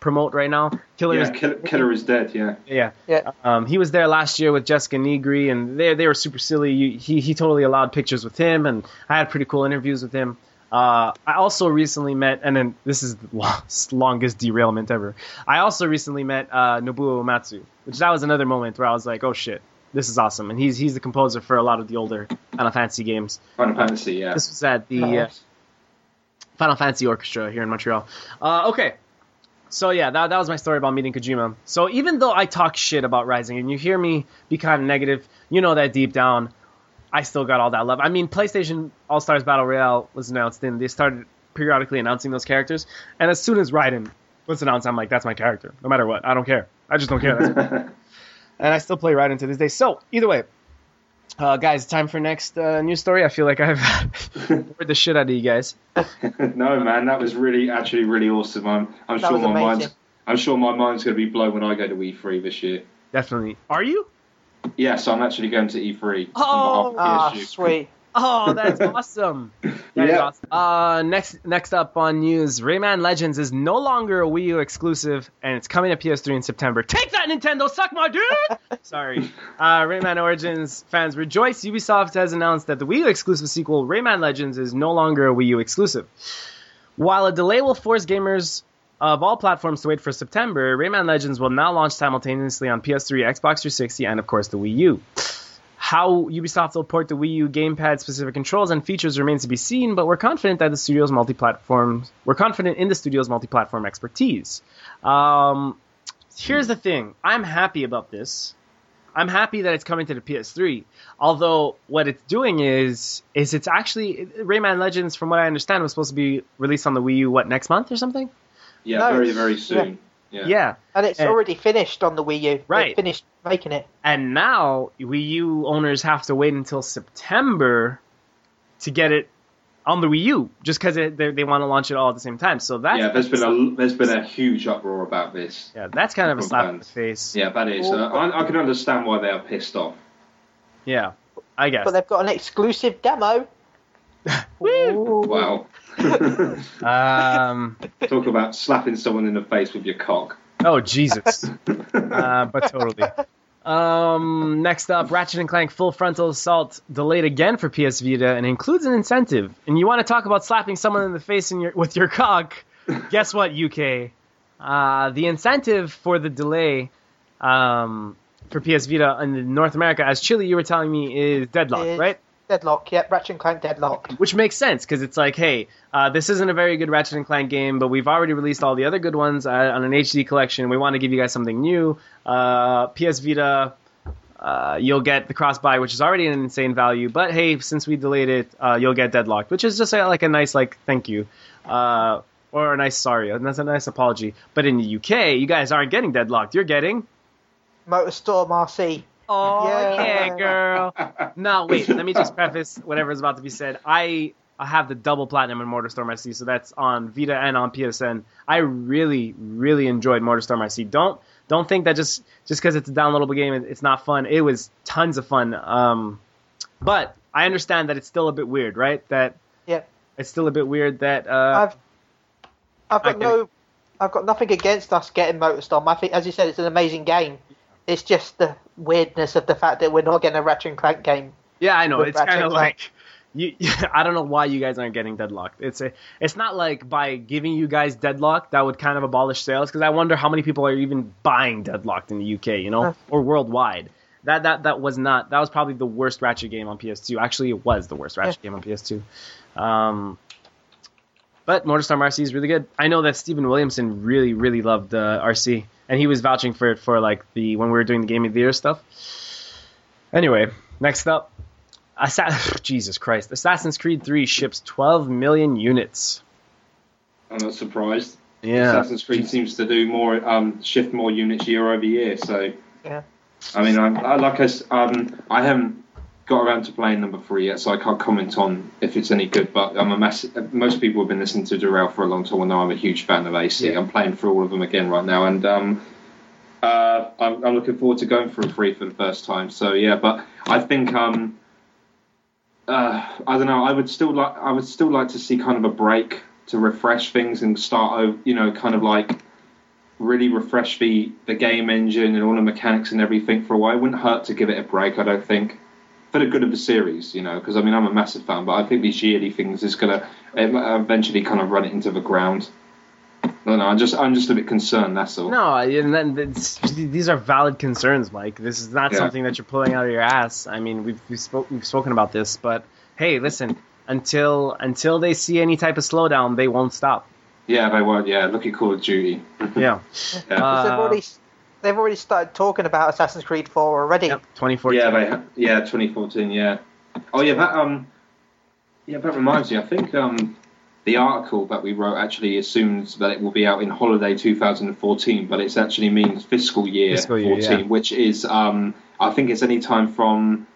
promote right now. Killer is dead, yeah. He was there last year with Jessica Negri, and they were super silly. He totally allowed pictures with him, and I had pretty cool interviews with him. I also recently met, and then this is the longest derailment ever. I also recently met Nobuo Uematsu, that was another moment where I was like, oh shit, this is awesome. And he's the composer for a lot of the older Final Fantasy games. Final Fantasy, yeah. This was at the Final Fantasy Orchestra here in Montreal. Okay. So yeah, that was my story about meeting Kojima. So even though I talk shit about Rising, and you hear me be kind of negative, you know that deep down, I still got all that love. I mean, PlayStation All-Stars Battle Royale was announced, and they started periodically announcing those characters. And as soon as Raiden was announced, I'm like, that's my character. No matter what. I don't care. I just don't care. And I still play Raiden to this day. So, either way, guys, time for next news story. I feel like I've bored the shit out of you guys. No, man. That was really awesome. I'm sure my mind's going to be blown when I go to E3 this year. Definitely. Are you? Yeah, so I'm actually going to E3. Oh, sweet. Oh, that's awesome. That is awesome. Next up on news, Rayman Legends is no longer a Wii U exclusive, and it's coming to PS3 in September. Take that, Nintendo! Suck my dude! Sorry. Rayman Origins fans rejoice. Ubisoft has announced that the Wii U exclusive sequel, Rayman Legends, is no longer a Wii U exclusive. While a delay will force gamers of all platforms to wait for September, Rayman Legends will now launch simultaneously on PS3, Xbox 360, and, of course, the Wii U. How Ubisoft will port the Wii U gamepad-specific controls and features remains to be seen, but we're confident that we're confident in the studio's multi-platform expertise. Here's the thing. I'm happy about this. I'm happy that it's coming to the PS3. Although what it's doing is it's actually Rayman Legends, from what I understand, was supposed to be released on the Wii U, next month or something? Yeah, no, very, very soon. Yeah. And it's already finished on the Wii U. Right. They've finished making it. And now Wii U owners have to wait until September to get it on the Wii U, just because they want to launch it all at the same time. So that's... Yeah, there's been a huge uproar about this. Yeah, that's kind of a slap in the face. Yeah, that is. I can understand why they are pissed off. Yeah, I guess. But they've got an exclusive demo. Woo! Wow. Talk about slapping someone in the face with your cock. Oh, Jesus. But totally. Next up, Ratchet & Clank Full Frontal Assault delayed again for PS Vita and includes an incentive. And you want to talk about slapping someone in the face with your cock? Guess what, UK? The incentive for the delay for PS Vita in North America, as Chili, you were telling me, is Deadlock, right? Deadlock, yeah, Ratchet & Clank Deadlock. Which makes sense, because it's like, hey, this isn't a very good Ratchet & Clank game, but we've already released all the other good ones on an HD collection. We want to give you guys something new. PS Vita, you'll get the cross-buy, which is already an insane value, but hey, since we delayed it, you'll get Deadlock, which is just a nice, thank you. Or a nice sorry, and that's a nice apology. But in the UK, you guys aren't getting Deadlocked. You're getting... MotorStorm RC. Oh, yeah, girl. No, wait, let me just preface whatever is about to be said. I have the double platinum in MotorStorm RC, so that's on Vita and on PSN. I really, really enjoyed MotorStorm RC. Don't think that just because it's a downloadable game, it's not fun. It was tons of fun. But I understand that it's still a bit weird, right? It's still a bit weird that... I've got nothing against us getting MotorStorm. I think, as you said, it's an amazing game. It's just the weirdness of the fact that we're not getting a Ratchet & Clank game. Yeah, I know. It's kind of like... I don't know why you guys aren't getting Deadlocked. It's not like by giving you guys Deadlocked, that would kind of abolish sales, because I wonder how many people are even buying Deadlocked in the UK, or worldwide. That was probably the worst Ratchet game on PS2. Actually, it was the worst Ratchet game on PS2. But MotorStorm RC is really good. I know that Stephen Williamson really, really loved the RC, and he was vouching for it when we were doing the Game of the Year stuff. Anyway, next up, Jesus Christ, Assassin's Creed 3 ships 12 million units. I'm not surprised. Yeah, Assassin's Creed seems to do more, shift more units year over year. So, yeah. I mean, I haven't got around to playing number 3 yet, so I can't comment on if it's any good, but most people have been listening to Derail for a long time and know I'm a huge fan of AC. Yeah. I'm playing through all of them again right now, and I'm looking forward to going through 3 for the first time. So yeah, but I think I don't know. I would still like to see kind of a break to refresh things and start, you know, kind of like really refresh the game engine and all the mechanics and everything for a while. It wouldn't hurt to give it a break, I don't think, for the good of the series, you know, because I mean, I'm a massive fan, but I think these yearly things is going to eventually kind of run it into the ground. No, I'm just a bit concerned, that's all. No, and then these are valid concerns, Mike. This is not something that you're pulling out of your ass. I mean, we've spoken about this, but hey, listen, until they see any type of slowdown, they won't stop. Yeah, they won't. Yeah, look at Call of Duty. Yeah. They've already started talking about Assassin's Creed 4 already. Yep, 2014. Yeah, 2014. Yeah. Oh yeah, that reminds me. I think the article that we wrote actually assumes that it will be out in holiday 2014, but it actually means fiscal year 14, yeah. Which is I think it's any time from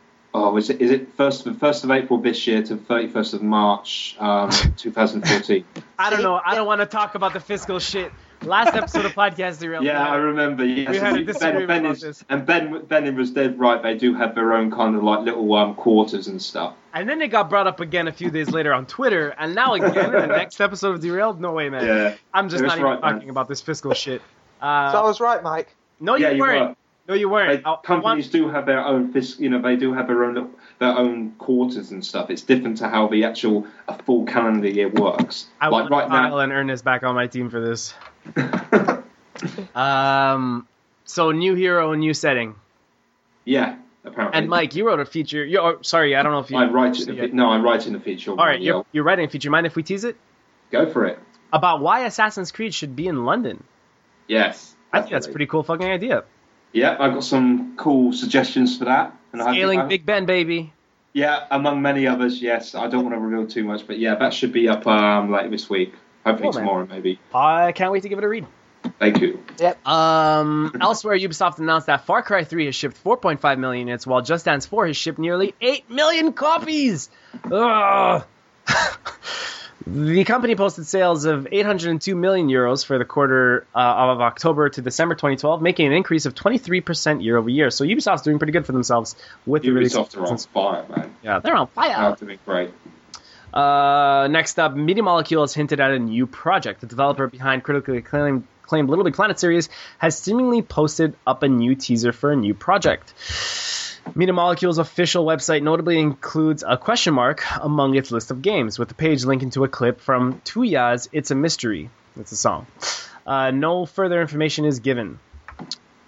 is it first of April this year to 31st of March 2014. I don't know. I don't want to talk about the fiscal shit. Last episode of podcast derailed. Yeah, I remember. Yes. We had a disagreement about this. And Ben was dead right. They do have their own kind of like little quarters and stuff. And then it got brought up again a few days later on Twitter, and now again in the next episode of Derailed. No way, man. Yeah, I'm just not even talking about this fiscal shit. So I was right, Mike. No, you weren't. No, you weren't. Companies do have their own, you know, they do have their own quarters and stuff. It's different to how the actual full calendar year works. I like want Kyle right and Ernest back on my team for this. So new hero, new setting. Yeah, apparently. And Mike, you wrote a feature. Sorry, I don't know if you. I'm writing a feature. All right, you're writing a feature. Mind if we tease it? Go for it. About why Assassin's Creed should be in London. Yes, definitely. I think that's a pretty cool fucking idea. Yeah, I've got some cool suggestions for that. And Scaling Big Ben, baby. Yeah, among many others, yes. I don't want to reveal too much, but yeah, that should be up later this week. Hopefully tomorrow, maybe. I can't wait to give it a read. Thank you. Yep. Elsewhere, Ubisoft announced that Far Cry 3 has shipped 4.5 million units, while Just Dance 4 has shipped nearly 8 million copies. Ugh. The company posted sales of 802 million euros for the quarter of October to December 2012, making an increase of 23% year over year. So Ubisoft's doing pretty good for themselves. With Ubisoft are on fire, man. Yeah, they're on fire. They're doing great. Next up, Media Molecule has hinted at a new project. The developer behind critically acclaimed Little Big Planet series has seemingly posted up a new teaser for a new project. Media Molecule's official website notably includes a question mark among its list of games, with the page linking to a clip from Tuya's It's a Mystery. It's a song. No further information is given.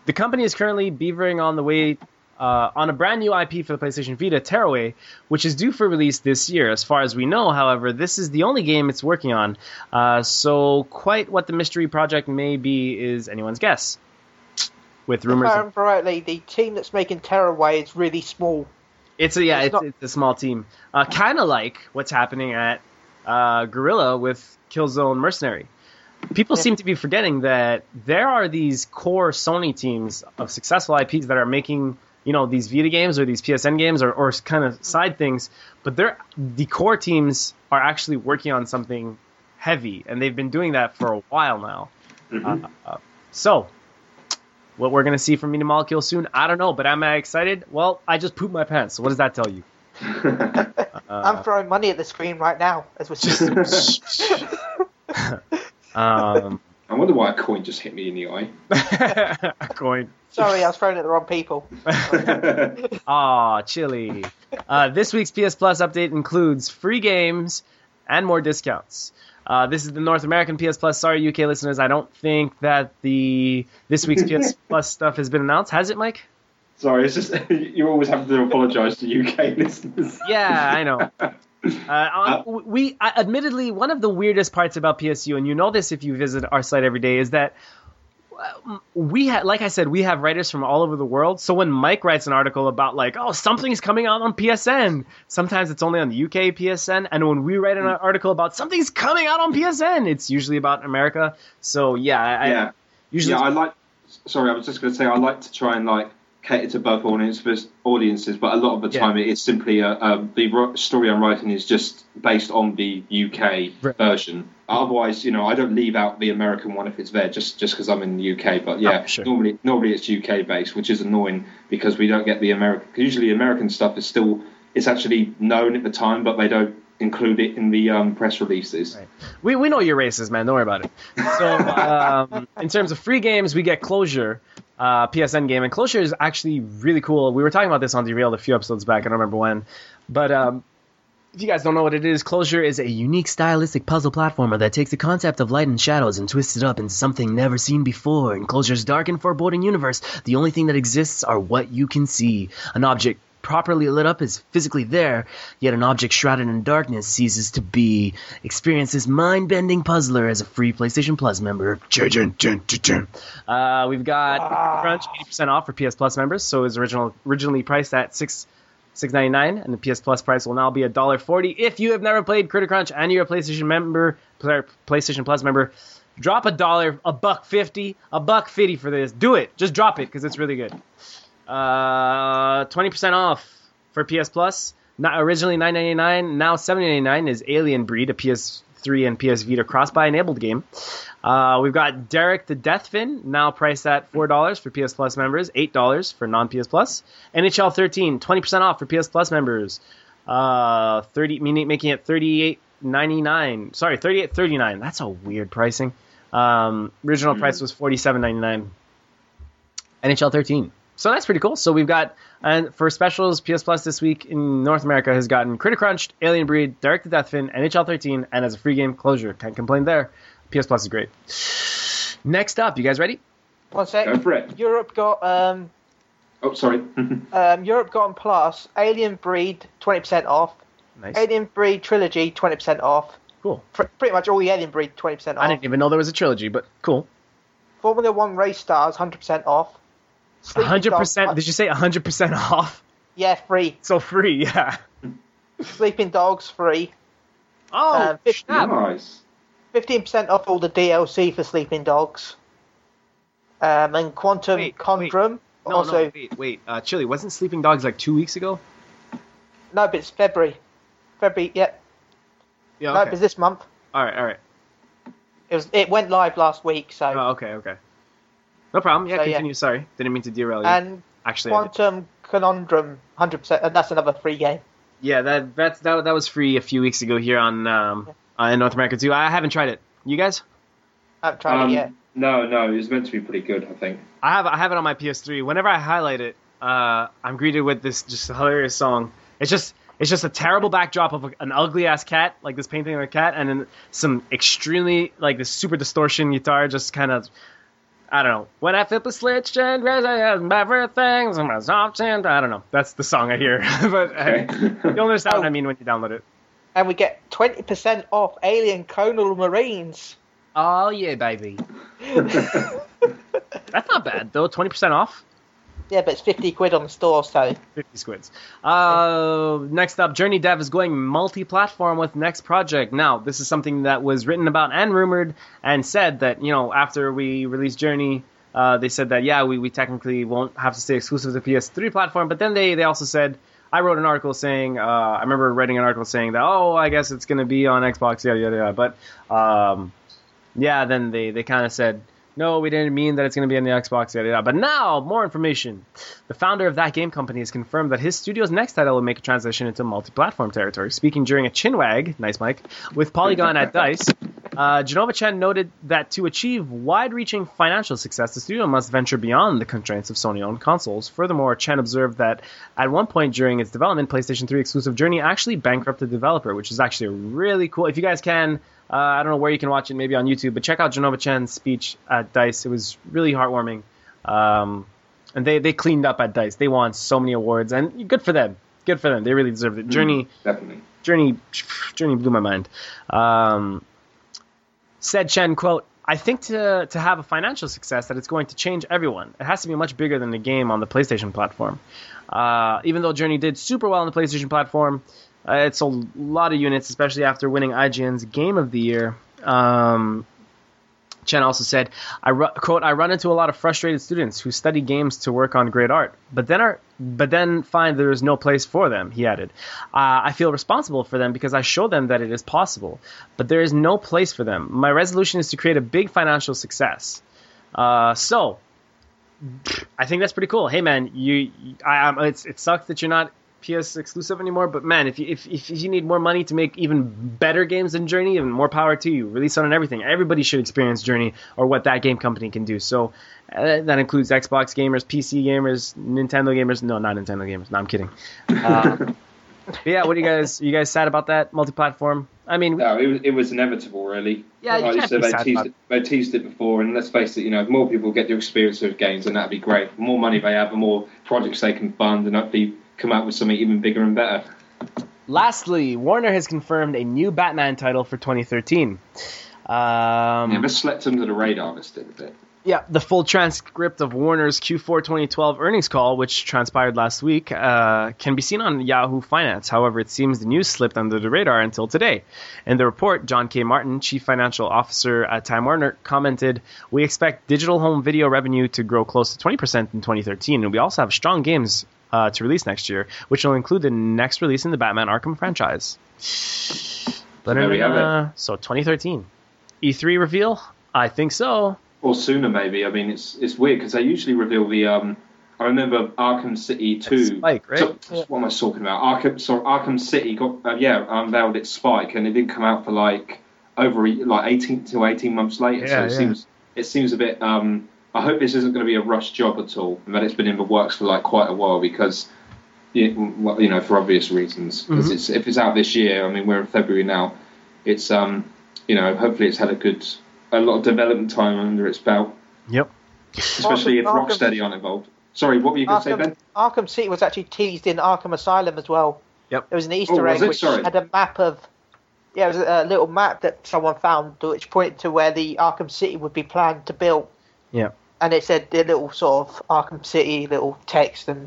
The company is currently beavering on the way on a brand new IP for the PlayStation Vita, Tearaway, which is due for release this year. As far as we know, however, this is the only game it's working on, so quite what the mystery project may be is anyone's guess. With rumors. Apparently, the team that's making Tearaway is really small. It's a small team. Kind of like what's happening at Guerrilla with Killzone Mercenary. People seem to be forgetting that there are these core Sony teams of successful IPs that are making, you know, these Vita games or these PSN games or kind of side things, but the core teams are actually working on something heavy, and they've been doing that for a while now. Mm-hmm. So what we're going to see from Media Molecule soon, I don't know, but am I excited? Well, I just pooped my pants, so what does that tell you? I'm throwing money at the screen right now, as we're speaking. I wonder why a coin just hit me in the eye. A coin. Sorry, I was throwing at the wrong people. Aw, chilly. This week's PS Plus update includes free games and more discounts. This is the North American PS Plus. Sorry, UK listeners, I don't think that this week's PS Plus stuff has been announced. Has it, Mike? Sorry, it's just you always have to apologize to UK listeners. Yeah, I know. Admittedly, one of the weirdest parts about PSU, and you know this if you visit our site every day, is that like I said, we have writers from all over the world. So when Mike writes an article about like, oh, something's coming out on PSN, sometimes it's only on the UK PSN. And when we write an article about something's coming out on PSN, it's usually about America. So yeah, I usually. I like. Sorry, I was just going to say I like to try and like cater to both audiences, but a lot of the time it is simply the story I'm writing is just based on the UK version. Otherwise, you know, I don't leave out the American one if it's there, just because I'm in the UK. But yeah, normally it's UK based, which is annoying because we don't get the American. Usually, American stuff is still it's actually known at the time, but they don't include it in the press releases. Right. We know your races, man. Don't worry about it. So in terms of free games, we get Closure, PSN game, and Closure is actually really cool. We were talking about this on Derailed a few episodes back. I don't remember when, but if you guys don't know what it is, Closure is a unique stylistic puzzle platformer that takes the concept of light and shadows and twists it up into something never seen before. In Closure's dark and foreboding universe, the only thing that exists are what you can see. An object properly lit up is physically there, yet an object shrouded in darkness ceases to be. Experience this mind-bending puzzler as a free PlayStation Plus member. We've got Crunch, 80% off for PS Plus members, so it was originally priced at $6.99, and the PS Plus price will now be $1.40. If you have never played Critter Crunch and you're a PlayStation Plus member, drop $1.50 for this. Do it. Just drop it, because it's really good. 20% off for PS Plus. Not originally $9.99, now $7.99 is Alien Breed, a PS3 and PS Vita cross-buy enabled game. We've got Derek the Deathfin, now priced at $4 for PS Plus members, $8 for non-PS Plus. NHL 13, 20% off for PS Plus members, making it $38.99. Sorry, $38.39. That's a weird pricing. Original price was $47.99. NHL 13. So that's pretty cool. So we've got, and for specials, PS Plus this week in North America has gotten Critter Crunched, Alien Breed, Derek the Deathfin, NHL 13, and as a free game, Closure. Can't complain there. PS Plus is great. Next up, you guys ready? One sec. Go for it. Europe got... Europe got on Plus, Alien Breed, 20% off. Nice. Alien Breed Trilogy, 20% off. Cool. Pretty much all the Alien Breed, 20% off. I didn't even know there was a trilogy, but cool. Formula 1 Race Stars, 100% off. 100%? Did you say 100% off? Yeah, free. So free, yeah. Sleeping Dogs, free. Oh, 15% off all the DLC for Sleeping Dogs. And Quantum Conundrum. Chili, wasn't Sleeping Dogs like 2 weeks ago? No, but it's February. Yeah, okay. No, it was this month. All right. It went live last week, so... Oh, okay. No problem. Yeah, so, continue. Yeah. Sorry, didn't mean to derail you. And actually, Quantum Conundrum, 100%. And that's another free game. Yeah, that was free a few weeks ago here on in North America too. I haven't tried it. You guys? I haven't tried it yet. No, it's meant to be pretty good, I think. I have it on my PS3. Whenever I highlight it, I'm greeted with this just hilarious song. It's just a terrible backdrop of an ugly ass cat, like this painting of a cat, and then some extremely like this super distortion guitar, just kind of. I don't know. When I flip a switch and everything's on my option. I don't know. That's the song I hear. But hey, you'll understand what I mean when you download it. And we get 20% off Alien Colonial Marines. Oh, yeah, baby. That's not bad, though. 20% off? Yeah, but it's 50 quid on the store, so... 50 squids. Next up, Journey Dev is going multi-platform with Next Project. Now, this is something that was written about and rumored and said that, you know, after we released Journey, they said that, yeah, we technically won't have to stay exclusive to the PS3 platform. But then they also said, I wrote an article saying, I remember writing an article saying that, oh, I guess it's going to be on Xbox, yada, yada, yada. But, then they kind of said... No, we didn't mean that it's going to be on the Xbox, yada, yada. But now, more information. The founder of that game company has confirmed that his studio's next title will make a transition into multi-platform territory. Speaking during a chinwag, nice mic, with Polygon at DICE, Genova Chen noted that to achieve wide-reaching financial success, the studio must venture beyond the constraints of Sony-owned consoles. Furthermore, Chen observed that at one point during its development, PlayStation 3 exclusive Journey actually bankrupted the developer, which is actually really cool. If you guys can... I don't know where you can watch it, maybe on YouTube, but check out Genova Chen's speech at DICE. It was really heartwarming. And they cleaned up at DICE. They won so many awards, and good for them. They really deserved it. Journey blew my mind. Said Chen, quote, I think to have a financial success that it's going to change everyone. It has to be much bigger than the game on the PlayStation platform. Even though Journey did super well on the PlayStation platform, it sold a lot of units, especially after winning IGN's Game of the Year. Chen also said, quote, I run into a lot of frustrated students who study games to work on great art, but then find there is no place for them, he added. I feel responsible for them because I show them that it is possible, but there is no place for them. My resolution is to create a big financial success. So I think that's pretty cool. Hey, man, it sucks that you're not PS exclusive anymore, but man, if you need more money to make even better games than Journey, even more power to you. Release on and everything. Everybody should experience Journey or what that game company can do. So that includes Xbox gamers, PC gamers, Nintendo gamers. No, not Nintendo gamers. No, I'm kidding. Yeah, what do you guys? You guys sad about that multi-platform? I mean, no, it was inevitable, really. Yeah, like you said, they teased it before, and let's face it, you know, if more people get to experience those games, then that'd be great. The more money they have, the more projects they can fund, and hopefully come out with something even bigger and better. Lastly, Warner has confirmed a new Batman title for 2013. Yeah, this slept under the radar, this did a bit. Yeah, the full transcript of Warner's Q4 2012 earnings call, which transpired last week, can be seen on Yahoo Finance. However, it seems the news slipped under the radar until today. In the report, John K. Martin, chief financial officer at Time Warner, commented, "We expect digital home video revenue to grow close to 20% in 2013, and we also have strong games to release next year, which will include the next release in the Batman Arkham franchise." But there we have it. So 2013. E3 reveal? I think so. Or sooner, maybe. I mean, it's weird because they usually reveal the. I remember Arkham City 2. Spike, right? What am I talking about? Arkham City got unveiled its Spike, and it didn't come out for like 18 months later. Yeah, so it seems a bit. I hope this isn't going to be a rushed job at all, and that it's been in the works for like quite a while because, you know, for obvious reasons. Because if it's out this year, I mean, we're in February now. It's you know, hopefully it's had a lot of development time under its belt. Yep. Especially if Rocksteady aren't involved. Sorry, what were you going to say, Ben? Arkham City was actually teased in Arkham Asylum as well. Yep. It was an Easter egg which had a map of... Yeah, it was a little map that someone found which pointed to where the Arkham City would be planned to build. Yeah. And it said the little sort of Arkham City little text, and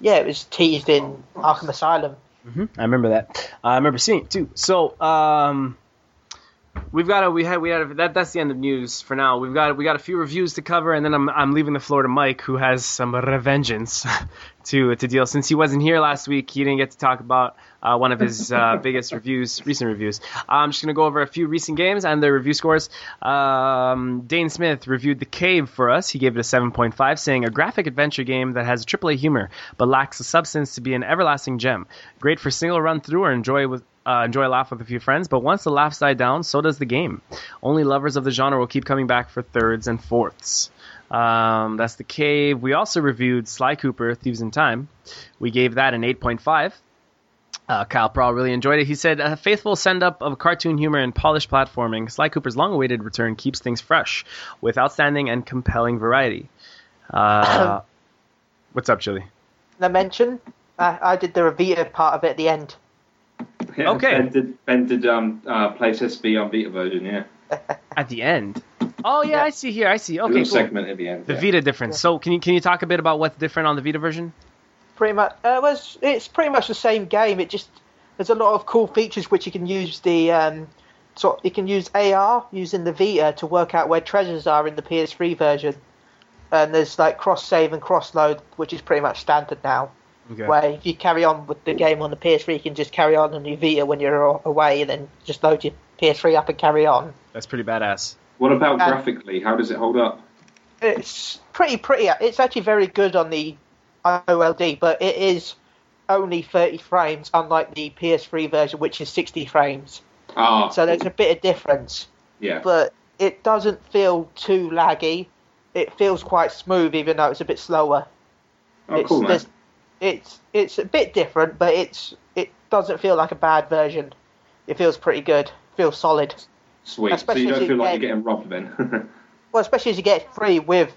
yeah, it was teased in Arkham Asylum. I remember that. I remember seeing it too. So, that's the end of news for now. We got a few reviews to cover, and then I'm leaving the floor to Mike, who has some revengeance to deal. Since he wasn't here last week, he didn't get to talk about one of his biggest recent reviews. I'm just gonna go over a few recent games and their review scores. Dane Smith reviewed The Cave for us. He gave it a 7.5, saying a graphic adventure game that has AAA humor but lacks the substance to be an everlasting gem. Great for single run through or enjoy a laugh with a few friends, but once the laughs die down, so does the game. Only lovers of the genre will keep coming back for thirds and fourths. That's The Cave. We also reviewed Sly Cooper, Thieves in Time. We gave that an 8.5. Kyle Prowl really enjoyed it. He said, a faithful send-up of cartoon humor and polished platforming, Sly Cooper's long-awaited return keeps things fresh with outstanding and compelling variety. What's up, Chili? The mention? I did the Vita part of it at the end. Yeah, okay. Ben did play SSB on Vita version, yeah. At the end? Oh, yeah, I see here. I see. Okay, a little segment at the end. The Vita difference. Yeah. So can you talk a bit about what's different on the Vita version? Pretty much. It's pretty much the same game. It just there's a lot of cool features which you can use the so you can use AR using the Vita to work out where treasures are in the PS3 version. And there's like cross save and cross load, which is pretty much standard now. Okay. Where if you carry on with the game on the PS3, you can just carry on your Vita when you're away and then just load your PS3 up and carry on. That's pretty badass. What about graphically? How does it hold up? It's pretty pretty. It's actually very good on the OLED, but it is only 30 frames, unlike the PS3 version, which is 60 frames. Oh. So there's a bit of difference. Yeah. But it doesn't feel too laggy. It feels quite smooth, even though it's a bit slower. Oh, cool, man. It's a bit different, but it doesn't feel like a bad version. It feels pretty good. It feels solid. Sweet. Especially so you don't feel like you're getting robbed then. Well, especially as you get free with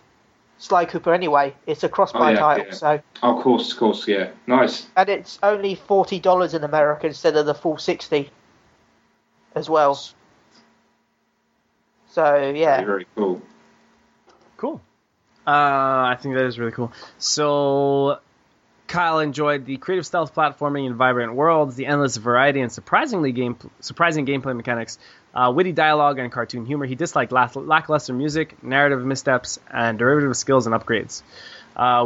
Sly Cooper anyway. It's a cross-buy title, so. Oh, of course, yeah. Nice. And it's only $40 in America instead of the full 60 as well. So yeah. Very, very cool. Cool. I think that is really cool. So. Kyle enjoyed the creative stealth platforming in vibrant worlds, the endless variety and surprising gameplay mechanics, witty dialogue and cartoon humor. He disliked lackluster music, narrative missteps, and derivative skills and upgrades.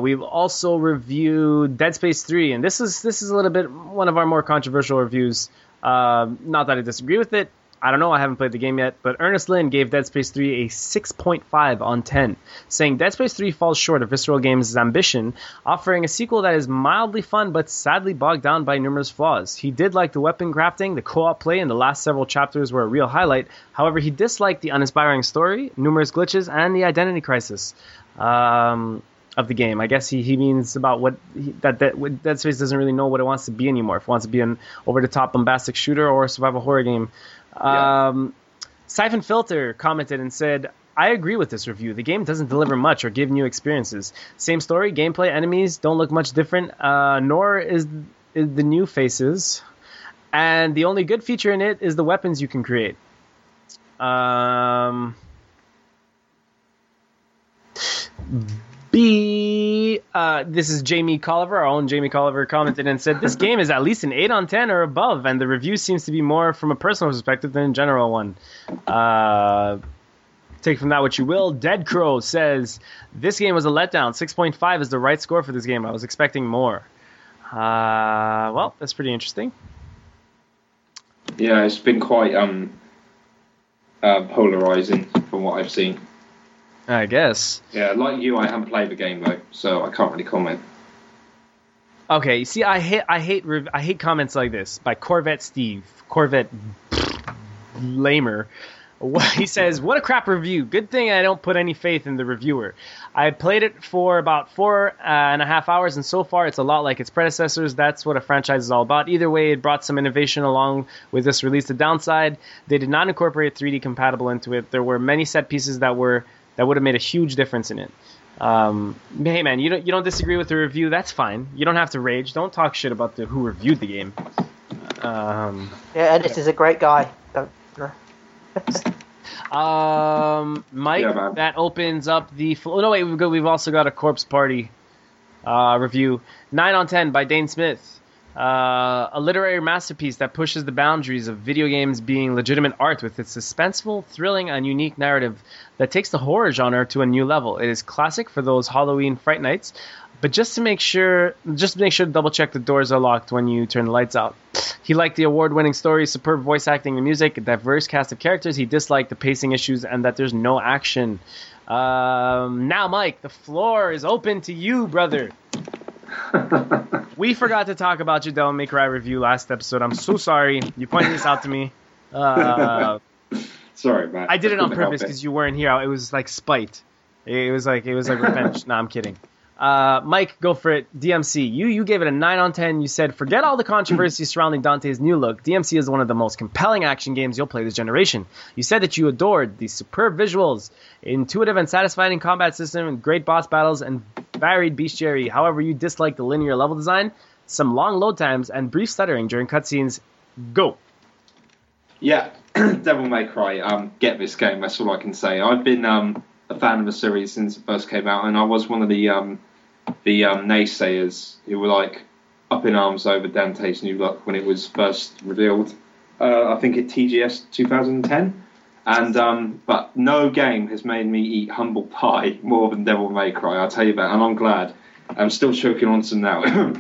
We've also reviewed Dead Space 3, and this is a little bit one of our more controversial reviews. Not that I disagree with it. I don't know. I haven't played the game yet, but Ernest Lin gave Dead Space 3 a 6.5 on 10, saying Dead Space 3 falls short of Visceral Games' ambition, offering a sequel that is mildly fun but sadly bogged down by numerous flaws. He did like the weapon crafting, the co-op play, and the last several chapters were a real highlight. However, he disliked the uninspiring story, numerous glitches, and the identity crisis of the game. I guess he means about what Dead Space doesn't really know what it wants to be anymore. If it wants to be an over-the-top bombastic shooter or a survival horror game. Yeah. Siphon Filter commented and said, I agree with this review. The game doesn't deliver much or give new experiences. Same story, gameplay, enemies don't look much different, nor is the new faces. And the only good feature in it is the weapons you can create. This is Jamie Colliver, our own Jamie Colliver, commented and said, this game is at least an 8 on 10 or above, and the review seems to be more from a personal perspective than a general one. Take from that what you will. Dead Crow says, this game was a letdown. 6.5 is the right score for this game. I was expecting more. Well, that's pretty interesting. Yeah, it's been quite polarizing from what I've seen. I guess. Yeah, like you, I haven't played the game though, so I can't really comment. Okay, see, I hate comments like this by Corvette Steve. Corvette Lamer. He says, what a crap review. Good thing I don't put any faith in the reviewer. I played it for about 4.5 hours, and so far it's a lot like its predecessors. That's what a franchise is all about. Either way, it brought some innovation along with this release. The downside, they did not incorporate 3D compatible into it. There were many set pieces that would have made a huge difference in it. Hey man, you don't disagree with the review? That's fine. You don't have to rage. Don't talk shit about who reviewed the game. Ernest is a great guy. Mike, yeah, that opens up the. No wait, we've also got a Corpse Party review. 9 on 10 by Dane Smith. A literary masterpiece that pushes the boundaries of video games being legitimate art with its suspenseful, thrilling, and unique narrative that takes the horror genre to a new level. It is classic for those Halloween fright nights, but just to make sure to double check the doors are locked when you turn the lights out. He liked the award-winning story, superb voice acting and music, a diverse cast of characters. He disliked the pacing issues and that there's no action. Now, Mike, the floor is open to you, brother. We forgot to talk about your Devil May Cry review last episode. I'm so sorry. You pointed this out to me. Sorry, man. I did it on purpose because you weren't here. It was like spite. It was like revenge. No, I'm kidding. Mike, go for it. DMC, you gave it a 9 on 10. You said, forget all the controversy surrounding Dante's new look. DMC is one of the most compelling action games you'll play this generation. You said that you adored the superb visuals, intuitive and satisfying combat system, great boss battles, and varied bestiary. However, you dislike the linear level design, some long load times, and brief stuttering during cutscenes. Go. Yeah, Devil May Cry. Get this game. That's all I can say. I've been a fan of the series since it first came out, and I was one of the naysayers who were like up in arms over Dante's new look when it was first revealed. I think at TGS 2010. And but no game has made me eat humble pie more than Devil May Cry, I'll tell you that, and I'm glad. I'm still choking on some now.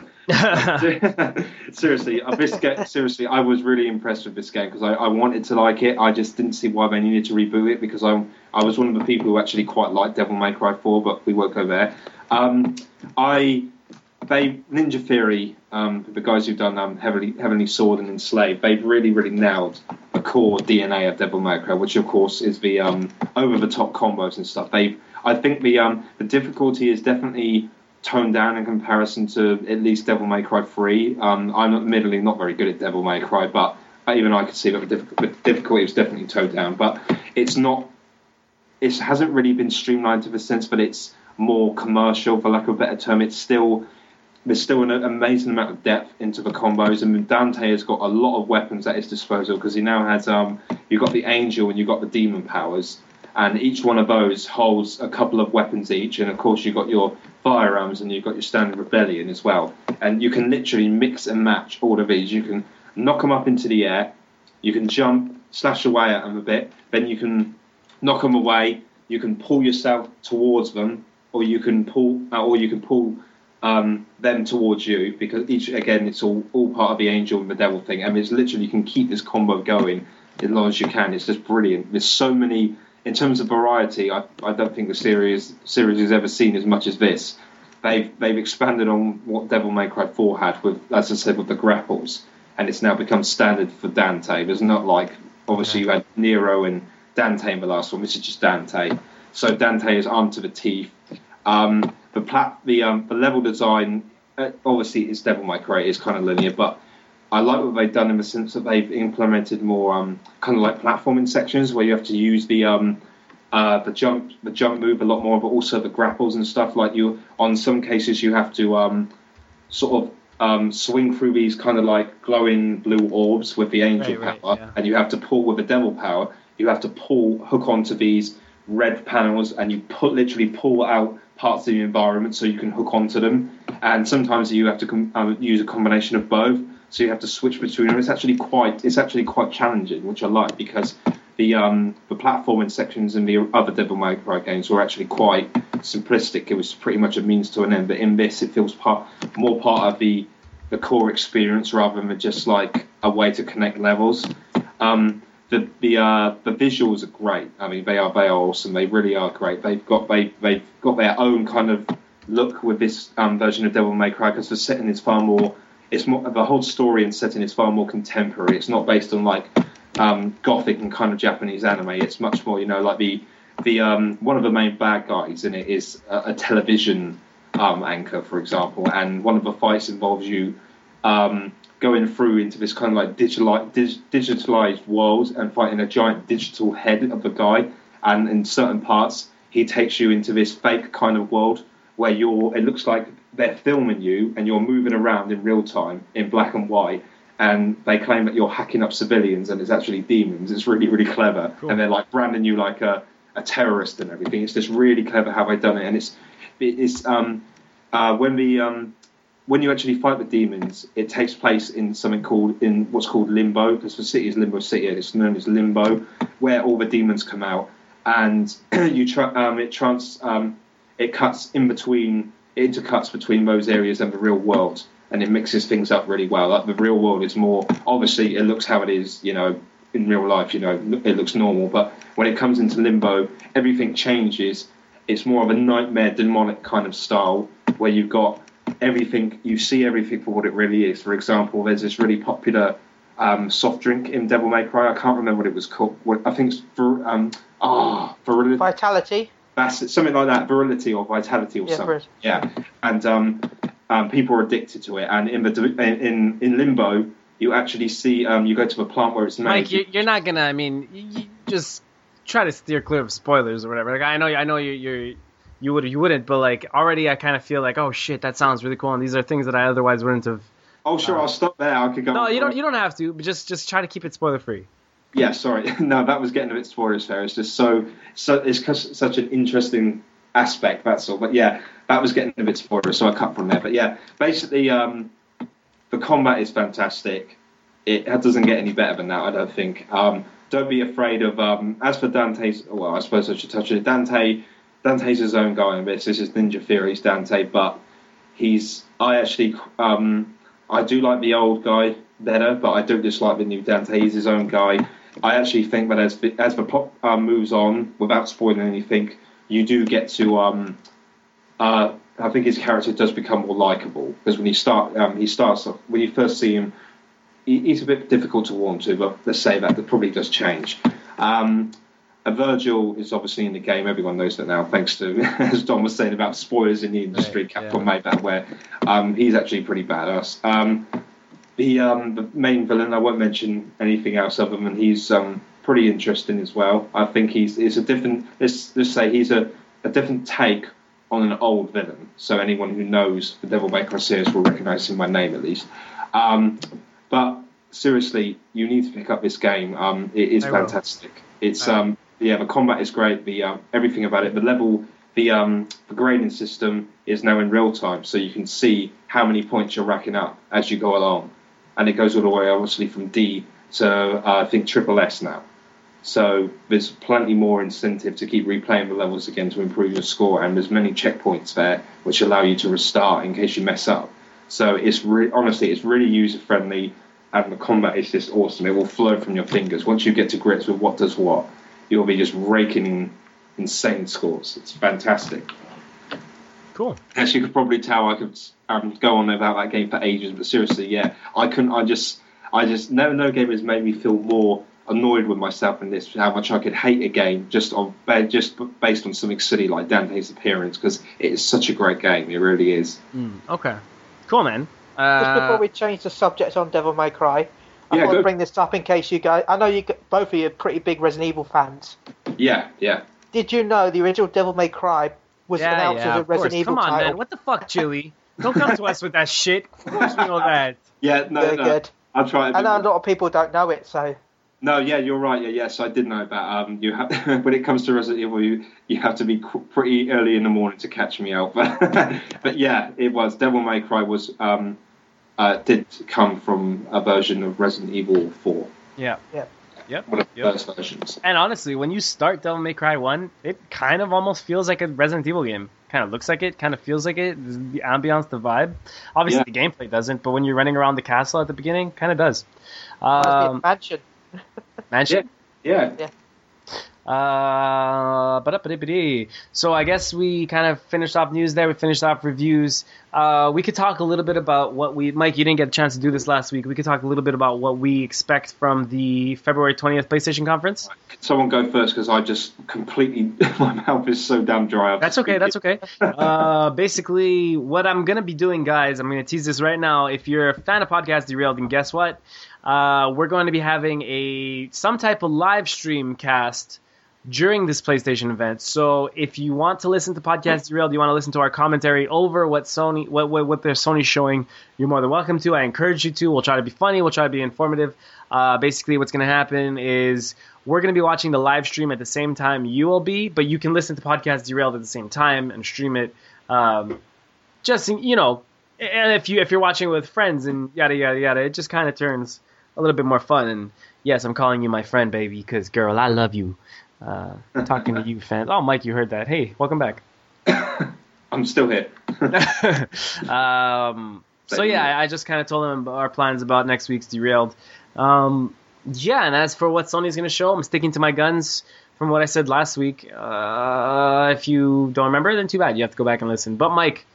Seriously, I was really impressed with this game because I wanted to like it. I just didn't see why they needed to reboot it because I was one of the people who actually quite liked Devil May Cry 4, but we won't go there. Ninja Theory, the guys who've done Heavenly Sword and Enslaved, they've really, really nailed the core DNA of Devil May Cry, which of course is the over-the-top combos and stuff. I think the difficulty is definitely toned down in comparison to at least Devil May Cry 3. I'm admittedly not very good at Devil May Cry, but even I could see that the difficulty was definitely toned down. But it's not. It hasn't really been streamlined to the sense that it's more commercial, for lack of a better term. There's still an amazing amount of depth into the combos, and Dante has got a lot of weapons at his disposal because he now has you've got the angel and you've got the demon powers, And each one of those holds a couple of weapons each. And, of course, you've got your firearms and you've got your standard rebellion as well. And you can literally mix and match all of these. You can knock them up into the air. You can jump, slash away at them a bit. Then you can knock them away. You can pull yourself towards them, or you can pull them towards you, because each, again, it's all part of the angel and the devil thing. I mean, it's literally, you can keep this combo going as long as you can. It's just brilliant. There's so many, in terms of variety, I don't think the series has ever seen as much as this. They've expanded on what Devil May Cry 4 had with, as I said, with the grapples, and it's now become standard for Dante. There's not like, obviously, you had Nero and Dante in the last one. This is just Dante. So Dante is armed to the teeth. The level design, obviously, it's Devil May Cry, it's kind of linear, but I like what they've done in the sense that they've implemented more kind of like platforming sections where you have to use the jump move a lot more, but also the grapples and stuff. Like, you, on some cases, you have to swing through these kind of like glowing blue orbs with the angel power, yeah. And you have to pull with the devil power. You have to hook onto these red panels, and you literally pull out parts of the environment so you can hook onto them. And sometimes you have to use a combination of both, so you have to switch between them. It's actually quite challenging, which I like, because the platforming sections in the other Devil May Cry games were actually quite simplistic. It was pretty much a means to an end, but in this, it feels more part of the core experience rather than just like a way to connect levels. The visuals are great. I mean, they are awesome. They really are great. They've got their own kind of look with this version of Devil May Cry, because the setting is far more. It's more, the whole story and setting is far more contemporary. It's not based on like gothic and kind of Japanese anime. It's much more, you know, like the one of the main bad guys in it is a television anchor, for example, and one of the fights involves you. Going through into this kind of like digitalized world and fighting a giant digital head of a guy, and in certain parts he takes you into this fake kind of world where it looks like they're filming you and you're moving around in real time in black and white, and they claim that you're hacking up civilians and it's actually demons. It's really, really clever. Cool. And they're like branding you like a terrorist and everything. It's just really clever how they've done it. And when you actually fight the demons, it takes place in what's called Limbo, because the city is Limbo City, and it's known as Limbo, where all the demons come out, and it intercuts between those areas and the real world, and it mixes things up really well. Like, the real world is more, obviously, it looks how it is, you know, in real life, you know, it looks normal, but when it comes into Limbo, everything changes. It's more of a nightmare, demonic kind of style, where you've got everything, you see everything for what it really is. For example, there's this really popular soft drink in Devil May Cry. I can't remember what it was called. I think it's Vitality. That's it, something like that. Virility or Vitality or something. Bruce. Yeah. And people are addicted to it. And in Limbo, you actually see you go to a plant where it's made. Mike, you're not gonna. I mean, you just try to steer clear of spoilers or whatever. Like, I know you're. You wouldn't, but like already, I kind of feel like, oh shit, that sounds really cool, and these are things that I otherwise wouldn't have. Oh sure, I'll stop there. I could go. No, you don't have to, but just try to keep it spoiler free. Yeah, sorry. No, that was getting a bit spoilers there. It's just so it's such an interesting aspect. That's all. But yeah, that was getting a bit spoilers, so I cut from there. But yeah, basically, the combat is fantastic. It doesn't get any better than that, I don't think. Don't be afraid of. As for Dante's, well, I suppose I should touch on it. Dante's his own guy in this. This is Ninja Theory's Dante, but I do like the old guy better, but I don't dislike the new Dante. He's his own guy. I actually think that as the plot moves on, without spoiling anything, you do get to. I think his character does become more likable, because when he starts off, when you first see him, he's a bit difficult to warm to, but let's say that probably does change. Virgil is obviously in the game. Everyone knows that now, thanks to, as Don was saying about spoilers in the industry, right, Capcom made that aware. He's actually pretty badass. The main villain, I won't mention anything else other than he's pretty interesting as well. I think it's a different. Let's say he's a different take on an old villain. So anyone who knows the Devil May Cry series will recognise him by name at least. But seriously, you need to pick up this game. It is fantastic. It's Yeah, the combat is great. The everything about it, the level, the grading system is now in real time, so you can see how many points you're racking up as you go along, and it goes all the way, obviously, from D to I think triple S now. So there's plenty more incentive to keep replaying the levels again to improve your score, and there's many checkpoints there which allow you to restart in case you mess up. So it's honestly, it's really user-friendly, and the combat is just awesome. It will flow from your fingers. Once you get to grips with what does what, you'll be just raking in insane scores. It's fantastic. Cool. As you could probably tell, I could go on about that game for ages, but seriously, yeah, I couldn't. I just no game has made me feel more annoyed with myself in this, how much I could hate a game just based on something silly like Dante's appearance, because it is such a great game. It really is. Okay, cool, man. Just before we change the subject on Devil May Cry, I want to bring this up in case you guys. I know you both of you are pretty big Resident Evil fans. Yeah, yeah. Did you know the original Devil May Cry was announced as a Resident Evil title? Come on, man. What the fuck, Julie? Don't come to us with that shit. Of course we know that. Yeah, no, very good. I'll try. I know a lot of people don't know it, so. No, yeah, you're right. Yeah, yes, I did know that. When it comes to Resident Evil, you have to be pretty early in the morning to catch me out. But yeah, it was. Devil May Cry was did come from a version of Resident Evil 4. Yeah, yeah, yeah. One of the first versions. And honestly, when you start Devil May Cry 1, it kind of almost feels like a Resident Evil game. Kind of looks like it, kind of feels like it. The ambiance, the vibe. Obviously, the gameplay doesn't, but when you're running around the castle at the beginning, kind of does. Mansion? Yeah. So I guess we kind of finished off news there. We finished off reviews. We could talk a little bit about what we... Mike, you didn't get a chance to do this last week. We could talk a little bit about what we expect from the February 20th PlayStation conference. Could someone go first? Because I just completely... my mouth is so damn dry. That's okay. Basically, what I'm going to be doing, guys, I'm going to tease this right now. If you're a fan of Podcast Derailed, then guess what? We're going to be having some type of live stream cast during this PlayStation event. So if you want to listen to Podcast Derailed, you want to listen to our commentary over what their Sony's showing, you're more than welcome to. I encourage you to. We'll try to be funny. We'll try to be informative. Basically, what's going to happen is we're going to be watching the live stream at the same time you will be, but you can listen to Podcast Derailed at the same time and stream it. Just, you know, and if you're watching with friends and yada, yada, yada, it just kind of turns a little bit more fun. And yes, I'm calling you my friend, baby, because, girl, I love you. Talking to you, fans. Oh, Mike, you heard that. Hey, welcome back. I'm still here. So yeah, I just kind of told him our plans about next week's Derailed. And as for what Sony's going to show, I'm sticking to my guns from what I said last week. If you don't remember, then too bad. You have to go back and listen. But Mike,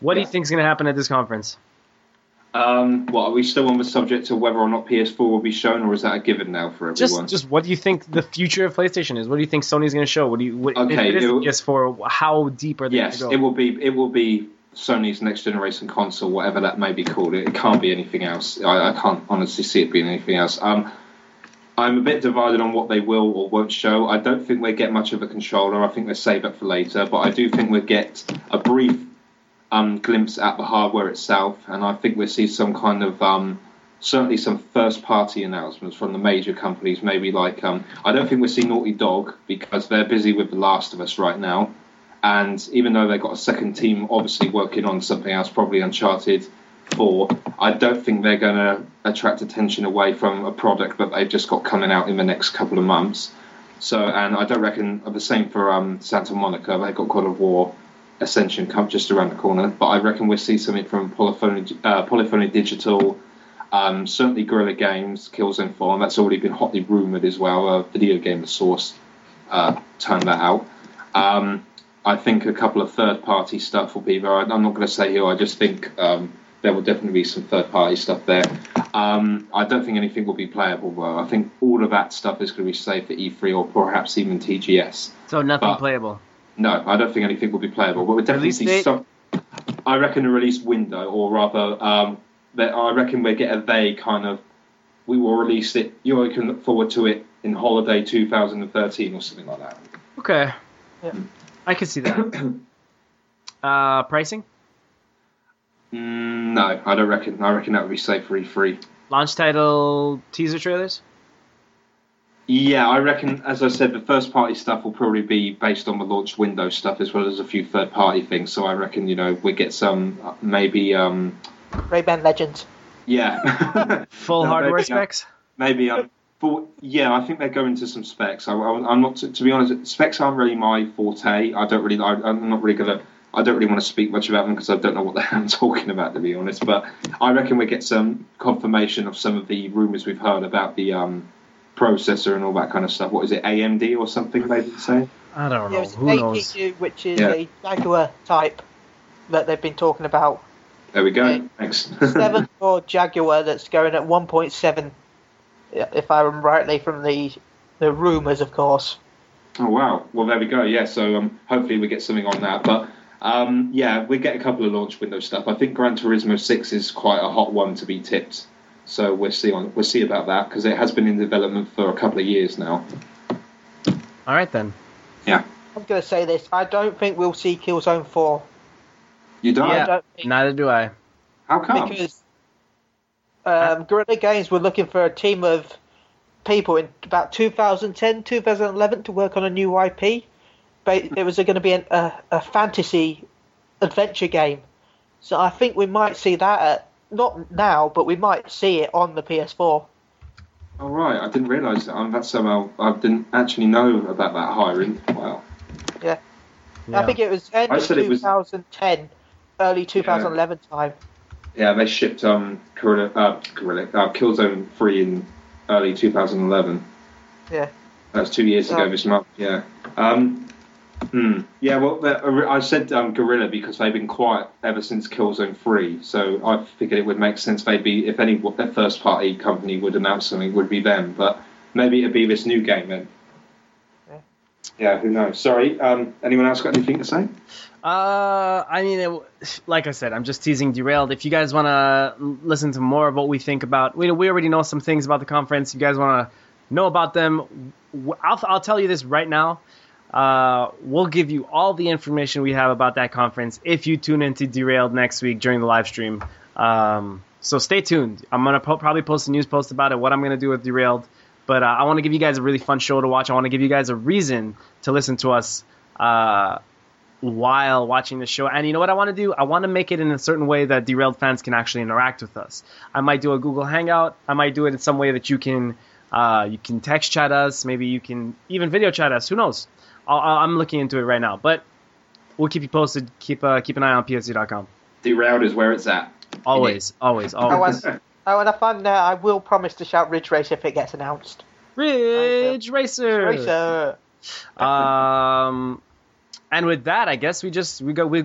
what do you think is going to happen at this conference? Are we still on the subject of whether or not PS4 will be shown, or is that a given now for everyone? Just what do you think the future of PlayStation is? What do you think Sony's going to show? PS4, how deep are they going to go? It will be Sony's next generation console, whatever that may be called. It can't be anything else. I can't honestly see it being anything else. I'm a bit divided on what they will or won't show. I don't think we get much of a controller. I think they save it for later, but I do think we get a brief glimpse at the hardware itself, and I think we'll see some kind of certainly some first party announcements from the major companies, maybe like I don't think we'll see Naughty Dog because they're busy with The Last of Us right now, and even though they've got a second team obviously working on something else, probably Uncharted 4, I don't think they're going to attract attention away from a product that they've just got coming out in the next couple of months. So, and I don't reckon the same for Santa Monica. They've got God of War Ascension come just around the corner, but I reckon we'll see something from Polyphony Digital, certainly Guerrilla Games, Killzone 4, and that's already been hotly rumoured as well. Video Game Source turned that out. I think a couple of third-party stuff will be there. I'm not going to say who, I just think there will definitely be some third-party stuff there. I don't think anything will be playable, though. I think all of that stuff is going to be saved for E3 or perhaps even TGS. So nothing playable? No, I don't think anything will be playable. But we'll definitely see some. I reckon a release window, or rather, I reckon we'll get a vague kind of. We will release it. You can look forward to it in holiday 2013 or something like that. Okay, yeah, I can see that. Pricing? No, I don't reckon. I reckon that would be safe for E3. Launch title, teaser trailers. Yeah, I reckon, as I said, the first-party stuff will probably be based on the launch window stuff as well as a few third-party things. So I reckon, you know, we get some, maybe... Rayman Legends. Yeah. Full hardware maybe, specs? Maybe. But yeah, I think they're going to some specs. I'm not, to be honest, specs aren't really my forte. I don't really want to speak much about them because I don't know what the hell I'm talking about, to be honest. But I reckon we get some confirmation of some of the rumours we've heard about the processor and all that kind of stuff. What is it, AMD or something they did say? I don't know. Yeah, it's an APU, which is a Jaguar type that they've been talking about. There we go. Thanks. 7-core Jaguar that's going at 1.7, if I remember rightly, from the rumours, of course. Oh, wow. Well, there we go. Yeah, so hopefully we get something on that. But... yeah, we get a couple of launch window stuff. I think Gran Turismo 6 is quite a hot one to be tipped, so we'll see about that because it has been in development for a couple of years now. All right then. Yeah. I'm gonna say this. I don't think we'll see Killzone 4. You don't? Yeah, neither do I. How come? Because Guerrilla Games were looking for a team of people in about 2010, 2011 to work on a new IP. It was going to be a fantasy adventure game. So I think we might see that, not now, but we might see it on the PS4. Oh, right. I didn't realise that. That's somehow... I didn't actually know about that hiring. Wow. Yeah. I think it was end of 2010, early 2011 time. Yeah, they shipped Killzone 3 in early 2011. Yeah. That's 2 years ago this month, yeah. Yeah, well, I said Guerrilla because they've been quiet ever since Killzone 3, so I figured it would make sense they'd be, if any their first-party company would announce something, it would be them, but maybe it'd be this new game then. Yeah, who knows? Sorry, anyone else got anything to say? I mean, like I said, I'm just teasing Derailed. If you guys want to listen to more of what we think about, we already know some things about the conference. If you guys want to know about them, I'll tell you this right now. We'll give you all the information we have about that conference if you tune into Derailed next week during the live stream. So stay tuned. I'm going to probably post a news post about it, what I'm going to do with Derailed. But I want to give you guys a really fun show to watch. I want to give you guys a reason to listen to us while watching the show. And you know what I want to do? I want to make it in a certain way that Derailed fans can actually interact with us. I might do a Google Hangout. I might do it in some way that you can text chat us. Maybe you can even video chat us. Who knows? I'm looking into it right now, but we'll keep you posted. Keep an eye on PSC.com. Derailed is where it's at. Always. And if I'm there, I will promise to shout Ridge Racer if it gets announced. Ridge Racer. And with that, I guess we've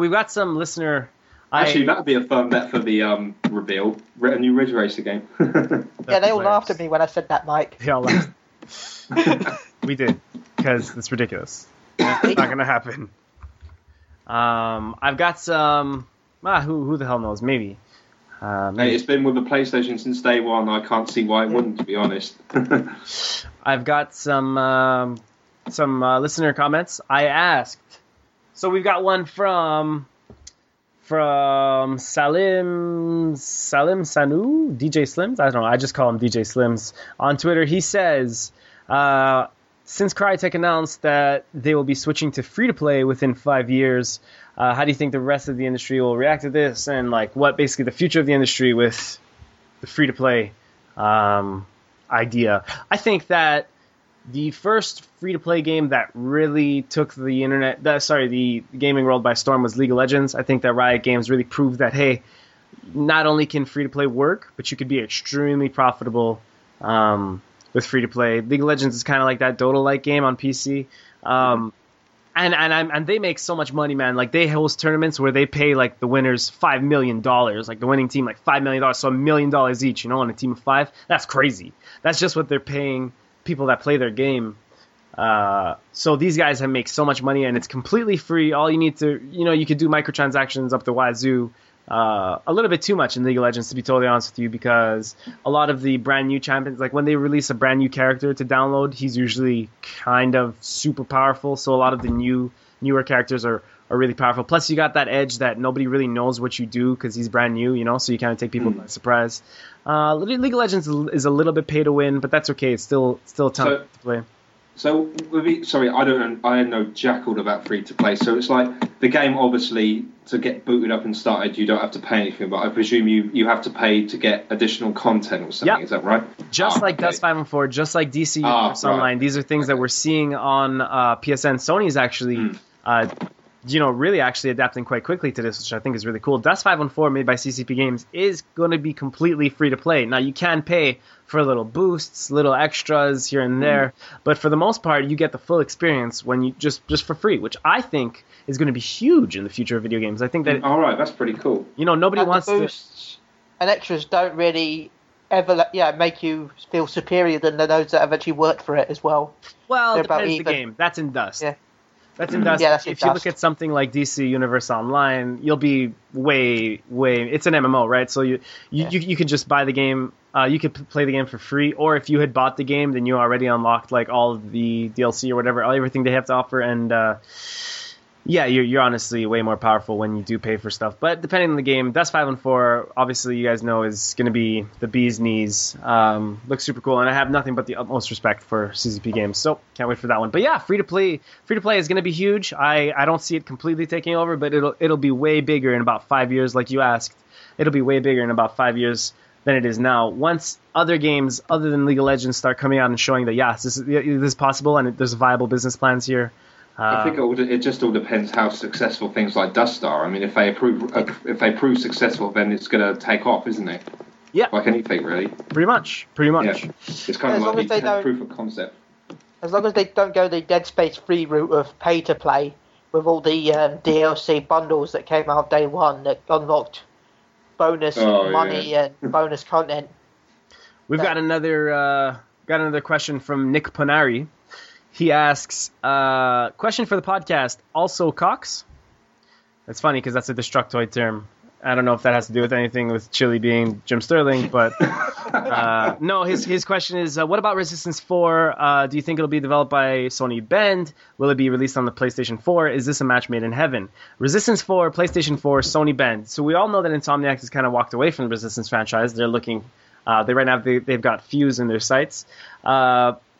got some listener. Actually, that'd be a fun bet for the reveal. A new Ridge Racer game. Yeah, they all laughed at me when I said that, Mike. They all laughed. We did, because it's ridiculous. It's not gonna happen. I've got some. Who the hell knows? Maybe. Hey, it's been with the PlayStation since day one. I can't see why it wouldn't, to be honest. I've got some listener comments. I asked. So we've got one from Salim Sanu, DJ Slims. I don't know. I just call him DJ Slims on Twitter. He says. Since Crytek announced that they will be switching to free-to-play within 5 years, how do you think the rest of the industry will react to this? And like, what basically the future of the industry with the free-to-play idea? I think that the first free-to-play game that really took the gaming world by storm was League of Legends. I think that Riot Games really proved that, hey, not only can free-to-play work, but you could be extremely profitable with free-to-play. League of Legends is kind of like that Dota-like game on PC. And they make so much money, man. Like, they host tournaments where they pay, like, the winners $5 million. Like, the winning team, like, $5 million. So $1 million each, you know, on a team of five. That's crazy. That's just what they're paying people that play their game. So these guys make so much money, and it's completely free. All you need to, you know, you could do microtransactions up the wazoo. A little bit too much in League of Legends, to be totally honest with you, because a lot of the brand new champions, like when they release a brand new character to download, he's usually kind of super powerful. So a lot of the newer characters are are really powerful. Plus, you got that edge that nobody really knows what you do because he's brand new, you know, so you kind of take people by surprise. League of Legends is a little bit pay to win, but that's okay. It's still a ton to play. So, sorry, I know jack all about free to play. So it's like the game, obviously, to get booted up and started, you don't have to pay anything. But I presume you have to pay to get additional content or something. Yep. Is that right? Just like Dust 514, just like DC Universe Online. These are things that we're seeing on PSN. Sony's actually, really actually adapting quite quickly to this, which I think is really cool. Dust 514, made by CCP Games, is going to be completely free to play. Now, you can pay for little boosts, little extras here and there. But for the most part, you get the full experience when you just for free, which I think is going to be huge in the future of video games. I think that... All right, that's pretty cool. You know, nobody wants to... boosts and extras don't really ever make you feel superior than those that have actually worked for it as well. Well, it depends on the game. That's in Dust. Yeah. That's in Dust. Yeah, that's if you look at something like DC Universe Online, you'll be way. It's an MMO, right? So you could just buy the game. You could play the game for free, or if you had bought the game, then you already unlocked like all of the DLC or whatever, everything they have to offer. And you're honestly way more powerful when you do pay for stuff. But depending on the game, Dust 514, obviously you guys know, is going to be the bee's knees. Looks super cool, and I have nothing but the utmost respect for CCP Games, so can't wait for that one. But yeah, free to play is going to be huge. I don't see it completely taking over, but it'll be way bigger in about 5 years, like you asked. It'll be way bigger in about 5 years than it is now. Once other games other than League of Legends start coming out and showing that this is possible and there's viable business plans here. I think it just all depends how successful things like Dust are. I mean, if they prove successful, then it's going to take off, isn't it? Yeah. Like anything, really. Pretty much. Yeah. It's kind of like a proof of concept. As long as they don't go the Dead Space 3 route of pay-to-play with all the DLC bundles that came out day one that unlocked bonus money and bonus content. We've got another question from Nick Ponari. He asks, question for the podcast, also Cox? That's funny because that's a destructoid term. I don't know if that has to do with anything with Chile being Jim Sterling, but no, his question is, what about Resistance 4? Do you think it'll be developed by Sony Bend? Will it be released on the PlayStation 4? Is this a match made in heaven? Resistance 4, PlayStation 4, Sony Bend. So we all know that Insomniac has kind of walked away from the Resistance franchise. They're looking, they've got Fuse in their sights.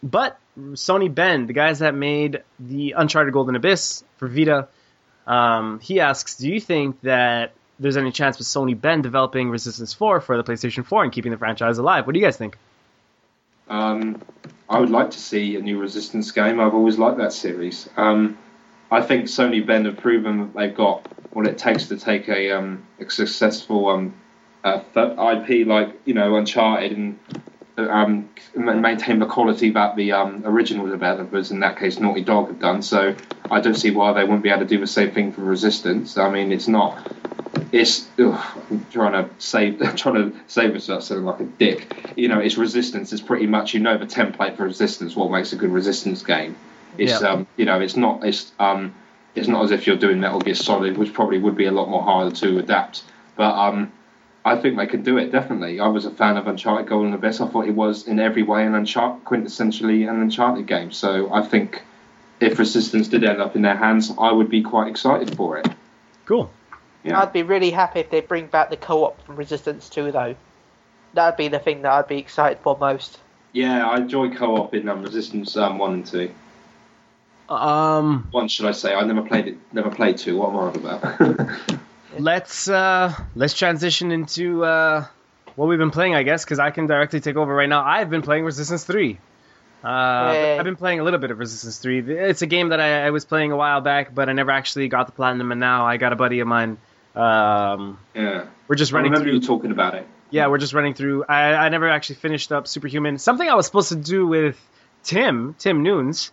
But Sony Bend, the guys that made the Uncharted Golden Abyss for Vita, he asks, do you think that there's any chance with Sony Bend developing Resistance 4 for the PlayStation 4 and keeping the franchise alive? What do you guys think? I would like to see a new Resistance game. I've always liked that series. I think Sony Bend have proven that they've got what it takes to take a successful IP like, Uncharted and... maintain the quality that the original developers, in that case Naughty Dog, have done. So I don't see why they wouldn't be able to do the same thing for Resistance. I mean, I'm trying to save myself sounding like a dick. It's Resistance. It's pretty much the template for Resistance. What makes a good Resistance game? It's it's not as if you're doing Metal Gear Solid, which probably would be a lot more harder to adapt. But I think they could do it, definitely. I was a fan of Uncharted Golden Abyss. I thought it was, in every way, quintessentially an Uncharted game. So I think if Resistance did end up in their hands, I would be quite excited for it. Cool. Yeah. I'd be really happy if they bring back the co-op from Resistance 2, though. That would be the thing that I'd be excited for most. Yeah, I enjoy co-op in Resistance 1 and 2. One, should I say. I never played 2. What am I on about? Let's transition into what we've been playing, I guess, because I can directly take over right now. I've been playing Resistance 3. I've been playing a little bit of Resistance 3. It's a game that I was playing a while back, but I never actually got the platinum, and now I got a buddy of mine. We're just running through. I remember you talking about it. Yeah, we're just running through. I never actually finished up Superhuman. Something I was supposed to do with Tim Nunes,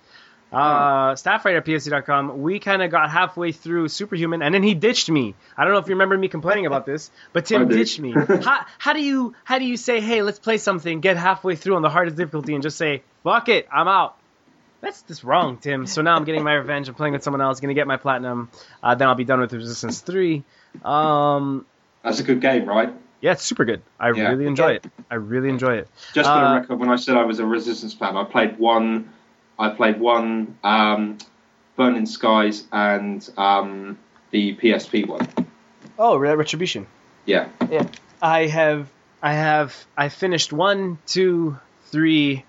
staff writer at PSC.com, we kind of got halfway through Superhuman, and then he ditched me. I don't know if you remember me complaining about this, but Tim ditched me. How do you say, hey, let's play something, get halfway through on the hardest difficulty, and just say, fuck it, I'm out? That's just wrong, Tim. So now I'm getting my revenge. I'm playing with someone else, going to get my platinum. Then I'll be done with Resistance 3. That's a good game, right? Yeah, it's super good. I really enjoy it. Just for the record, when I said I was a Resistance fan, I played one Burning Skies, and the PSP one. Oh, Retribution. Yeah. Yeah. I finished 1, 2, 3,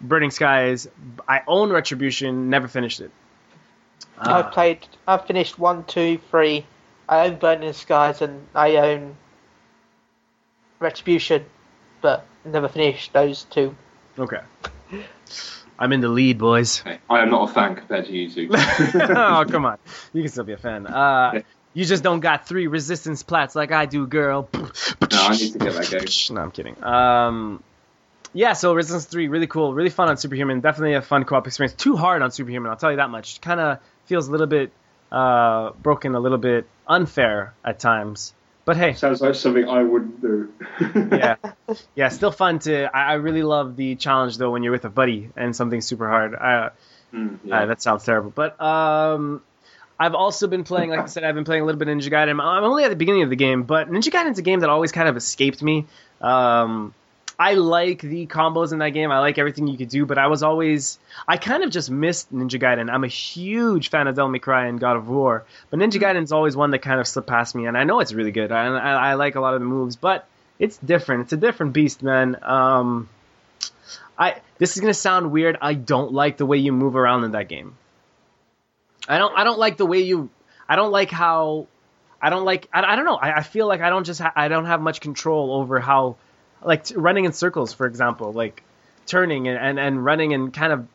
Burning Skies. I own Retribution, never finished it. I've finished 1, 2, 3. I own Burning Skies and I own Retribution, but never finished those two. Okay. I'm in the lead, boys. Hey, I am not a fan compared to you two. Oh, come on. You can still be a fan. You just don't got 3 resistance plats like I do, girl. No, I need to get that game. No, I'm kidding. Yeah, so Resistance 3, really cool, really fun on Superhuman. Definitely a fun co-op experience. Too hard on Superhuman, I'll tell you that much. Kind of feels a little bit broken, a little bit unfair at times. But hey. Sounds like something I wouldn't do. Yeah. Yeah, still fun to... I really love the challenge, though, when you're with a buddy and something's super hard. That sounds terrible. But... I've also been playing, like I said, I've been playing a little bit of Ninja Gaiden. I'm only at the beginning of the game, but Ninja Gaiden's a game that always kind of escaped me. I like the combos in that game. I like everything you could do, but I kind of just missed Ninja Gaiden. I'm a huge fan of Devil May Cry and God of War, but Ninja Gaiden's always one that kind of slipped past me, and I know it's really good. I like a lot of the moves, but it's different. It's a different beast, man. This is going to sound weird. I don't like the way you move around in that game. I don't know. I feel like I don't have much control over how, like, running in circles, for example, like turning and running and kind of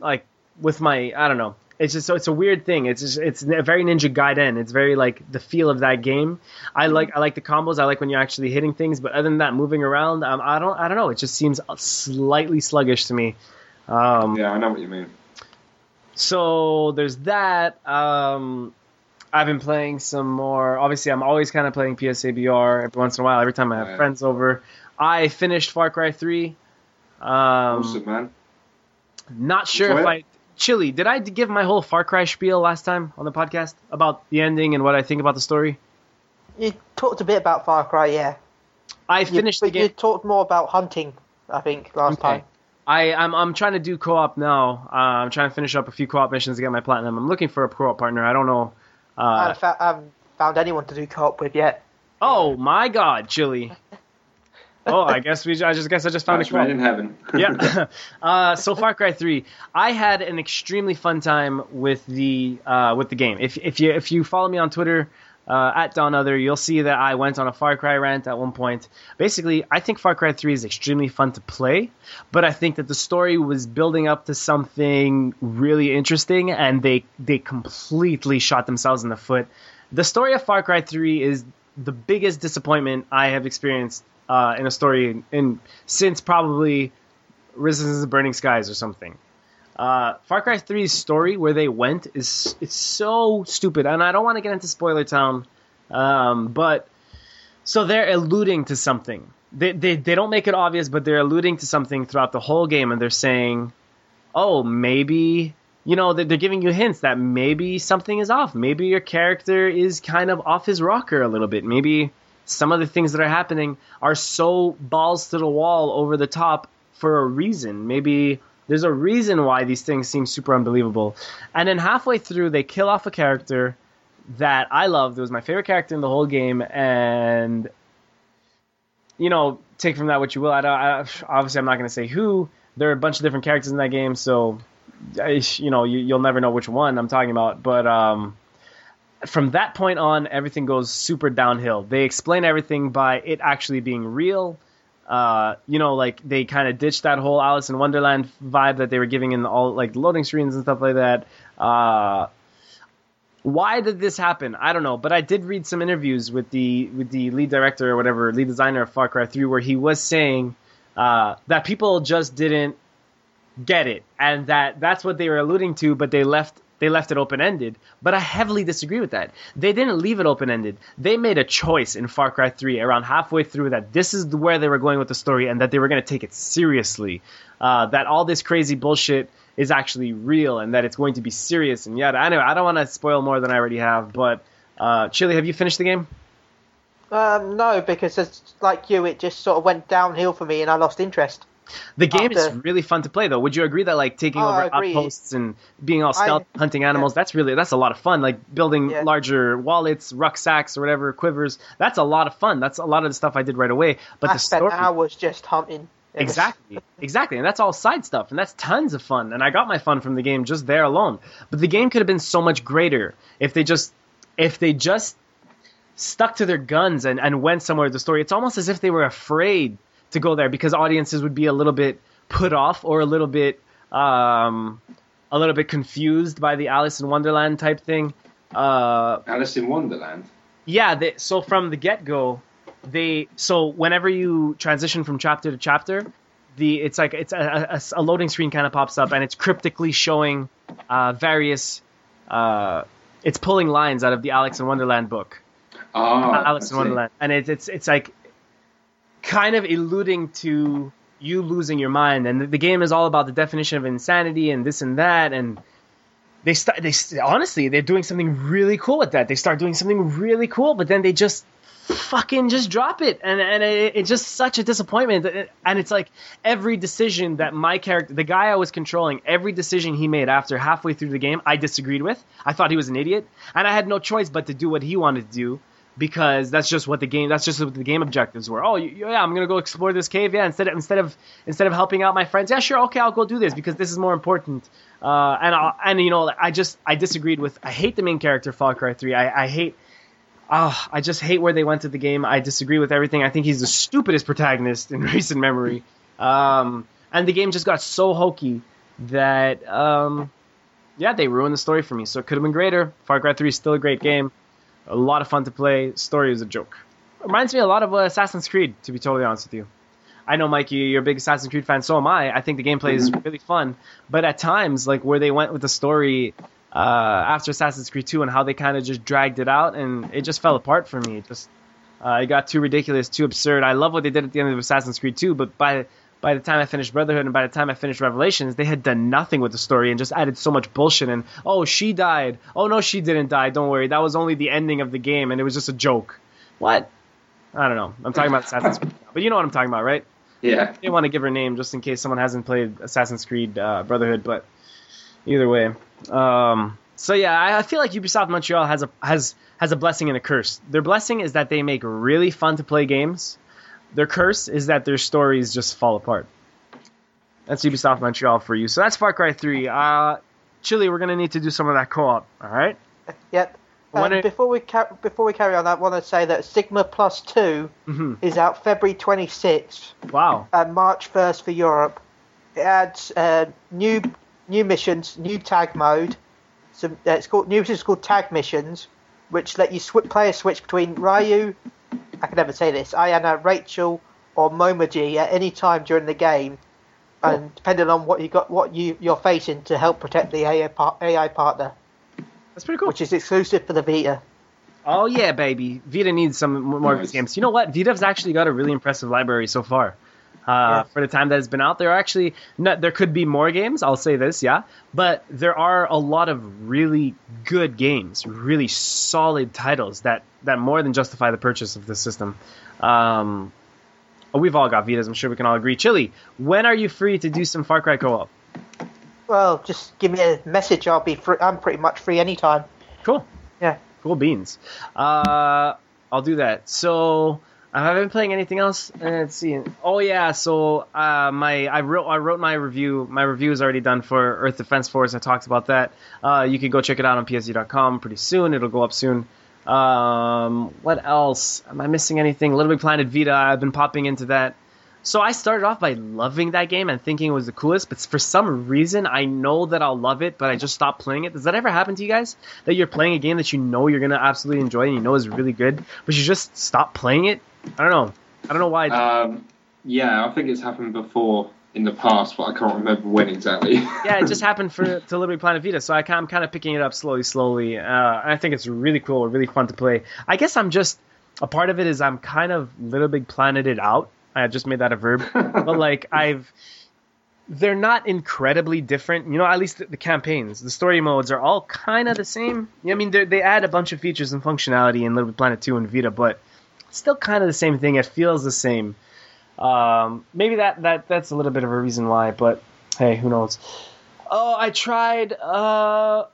like with my, I don't know. It's just, so it's a weird thing. It's very Ninja Gaiden. It's very like the feel of that game. I like the combos. I like when you're actually hitting things, but other than that, moving around, I don't know. It just seems slightly sluggish to me. Yeah, I know what you mean. So there's that. I've been playing some more. Obviously, I'm always kind of playing PSABR every once in a while, every time I have friends over. I finished Far Cry 3. Awesome, man. Not sure if I... Chili, did I give my whole Far Cry spiel last time on the podcast about the ending and what I think about the story? You talked a bit about Far Cry, yeah. I finished the game. You talked more about hunting, I think, last time. I'm trying to do co-op now. I'm trying to finish up a few co-op missions to get my platinum. I'm looking for a co-op partner. I don't know. I haven't found anyone to do co-op with yet. Oh my God, Chili. Oh, I just found a co-op in heaven. Yeah. So Far Cry 3, I had an extremely fun time with the game. If you follow me on Twitter. At Don Other, you'll see that I went on a Far Cry rant at one point. Basically, I think Far Cry 3 is extremely fun to play, but I think that the story was building up to something really interesting, and they completely shot themselves in the foot. The story of Far Cry 3 is the biggest disappointment I have experienced in a story since probably Resistance of Burning Skies or something. Far Cry 3's story, where they went, it's so stupid, and I don't want to get into spoiler town, but so they're alluding to something. They don't make it obvious, but they're alluding to something throughout the whole game, and they're saying, oh, maybe, you know, they're giving you hints that maybe something is off. Maybe your character is kind of off his rocker a little bit. Maybe some of the things that are happening are so balls to the wall over the top for a reason. Maybe... there's a reason why these things seem super unbelievable. And then halfway through, they kill off a character that I loved. It was my favorite character in the whole game. And, you know, take from that what you will. Obviously, I'm not going to say who. There are a bunch of different characters in that game. So, you know, you'll never know which one I'm talking about. But from that point on, everything goes super downhill. They explain everything by it actually being real. You know, like they kind of ditched that whole Alice in Wonderland vibe that they were giving in all like loading screens and stuff like that. Why did this happen? I don't know, but I did read some interviews with the lead director or whatever, lead designer of Far Cry 3, where he was saying that people just didn't get it, and that's what they were alluding to, but they left it open-ended, but I heavily disagree with that. They didn't leave it open-ended. They made a choice in Far Cry 3 around halfway through that this is where they were going with the story and that they were going to take it seriously, that all this crazy bullshit is actually real and that it's going to be serious. And yada. Anyway, I don't want to spoil more than I already have, but Chili, have you finished the game? No, because it's like you, it just sort of went downhill for me and I lost interest. The game is really fun to play, though. Would you agree that, like, taking over outposts and being all stealth, hunting animals, that's a lot of fun. Like, building larger wallets, rucksacks, or whatever, quivers, that's a lot of fun. That's a lot of the stuff I did right away. But I spent hours just hunting. Exactly. And that's all side stuff, and that's tons of fun. And I got my fun from the game just there alone. But the game could have been so much greater if they just stuck to their guns and went somewhere with the story. It's almost as if they were afraid to go there because audiences would be a little bit put off or a little bit confused by the Alice in Wonderland type thing. Alice in Wonderland? Yeah, so from the get-go, whenever you transition from chapter to chapter, it's a loading screen kind of pops up, and it's cryptically showing various... it's pulling lines out of the Alice in Wonderland book. Alice in Wonderland. And it's like... kind of alluding to you losing your mind, and the game is all about the definition of insanity and this and that, and honestly, they're doing something really cool with that. They start doing something really cool, but then they just fucking just drop it, and it's just such a disappointment. And it's like every decision that my character, the guy I was controlling, every decision he made after halfway through the game, I disagreed with. I thought he was an idiot, and I had no choice but to do what he wanted to do. Because that's just what the game objectives were. Oh, yeah, I'm gonna go explore this cave. Yeah, instead of helping out my friends. Yeah, sure, okay, I'll go do this because this is more important. I disagreed with. I hate the main character, Far Cry 3. I just hate where they went with the game. I disagree with everything. I think he's the stupidest protagonist in recent memory. And the game just got so hokey that they ruined the story for me. So it could have been greater. Far Cry 3 is still a great game. A lot of fun to play. Story was a joke. Reminds me a lot of Assassin's Creed, to be totally honest with you. I know, Mikey, you're a big Assassin's Creed fan. So am I. I think the gameplay is really fun. But at times, like where they went with the story after Assassin's Creed 2 and how they kind of just dragged it out, and it just fell apart for me. It got too ridiculous, too absurd. I love what they did at the end of Assassin's Creed 2, but by the time I finished Brotherhood and by the time I finished Revelations, they had done nothing with the story and just added so much bullshit. And, oh, she died. Oh, no, she didn't die. Don't worry. That was only the ending of the game, and it was just a joke. What? I don't know. I'm talking about Assassin's Creed. But you know what I'm talking about, right? Yeah. I didn't want to give her name just in case someone hasn't played Assassin's Creed Brotherhood, but either way. I feel like Ubisoft Montreal has a blessing and a curse. Their blessing is that they make really fun-to-play games. Their curse is that their stories just fall apart. That's Ubisoft Montreal for you. So that's Far Cry 3. Chili, we're going to need to do some of that co-op, all right? Yep. Before we carry on, I want to say that Sigma Plus 2 is out February 26th. Wow. And March 1st for Europe. It adds new missions, new tag mode. So it's called Tag Missions, which let you switch between Ryu... I can never say this. Ayana, Rachel, or Momoji at any time during the game, and depending on what you're facing, to help protect the AI partner. That's pretty cool. Which is exclusive for the Vita. Oh yeah, baby! Vita needs some more of these games. You know what? Vita's actually got a really impressive library so far. For the time that it's been out, there could be more games. I'll say this, yeah, but there are a lot of really good games, really solid titles that more than justify the purchase of this system. We've all got Vitas. I'm sure we can all agree. Chili, when are you free to do some Far Cry co-op? Well, just give me a message. I'll be free. I'm pretty much free anytime. Cool. Yeah. Cool beans. I'll do that. So. I haven't been playing anything else. Let's see. Oh yeah, so I wrote my review. My review is already done for Earth Defense Force. I talked about that. You can go check it out on PSC.com pretty soon. It'll go up soon. What else? Am I missing anything? Little Big Planet Vita. I've been popping into that. So I started off by loving that game and thinking it was the coolest, but for some reason I know that I'll love it, but I just stopped playing it. Does that ever happen to you guys? That you're playing a game that you know you're gonna absolutely enjoy and you know is really good, but you just stop playing it? I don't know why. I think it's happened before in the past, but I can't remember when exactly. Yeah, it just happened to Little Big Planet Vita, so I'm kind of picking it up slowly. And I think it's really cool, really fun to play. I guess I'm just a part of it is I'm kind of Little Big Planeted out. I just made that a verb, but like they're not incredibly different. You know, at least the campaigns, the story modes are all kind of the same. I mean, they add a bunch of features and functionality in Little Big Planet 2 and Vita, but. Still kind of the same thing. It feels the same. Maybe that's a little bit of a reason why, but hey, who knows? Oh, I tried that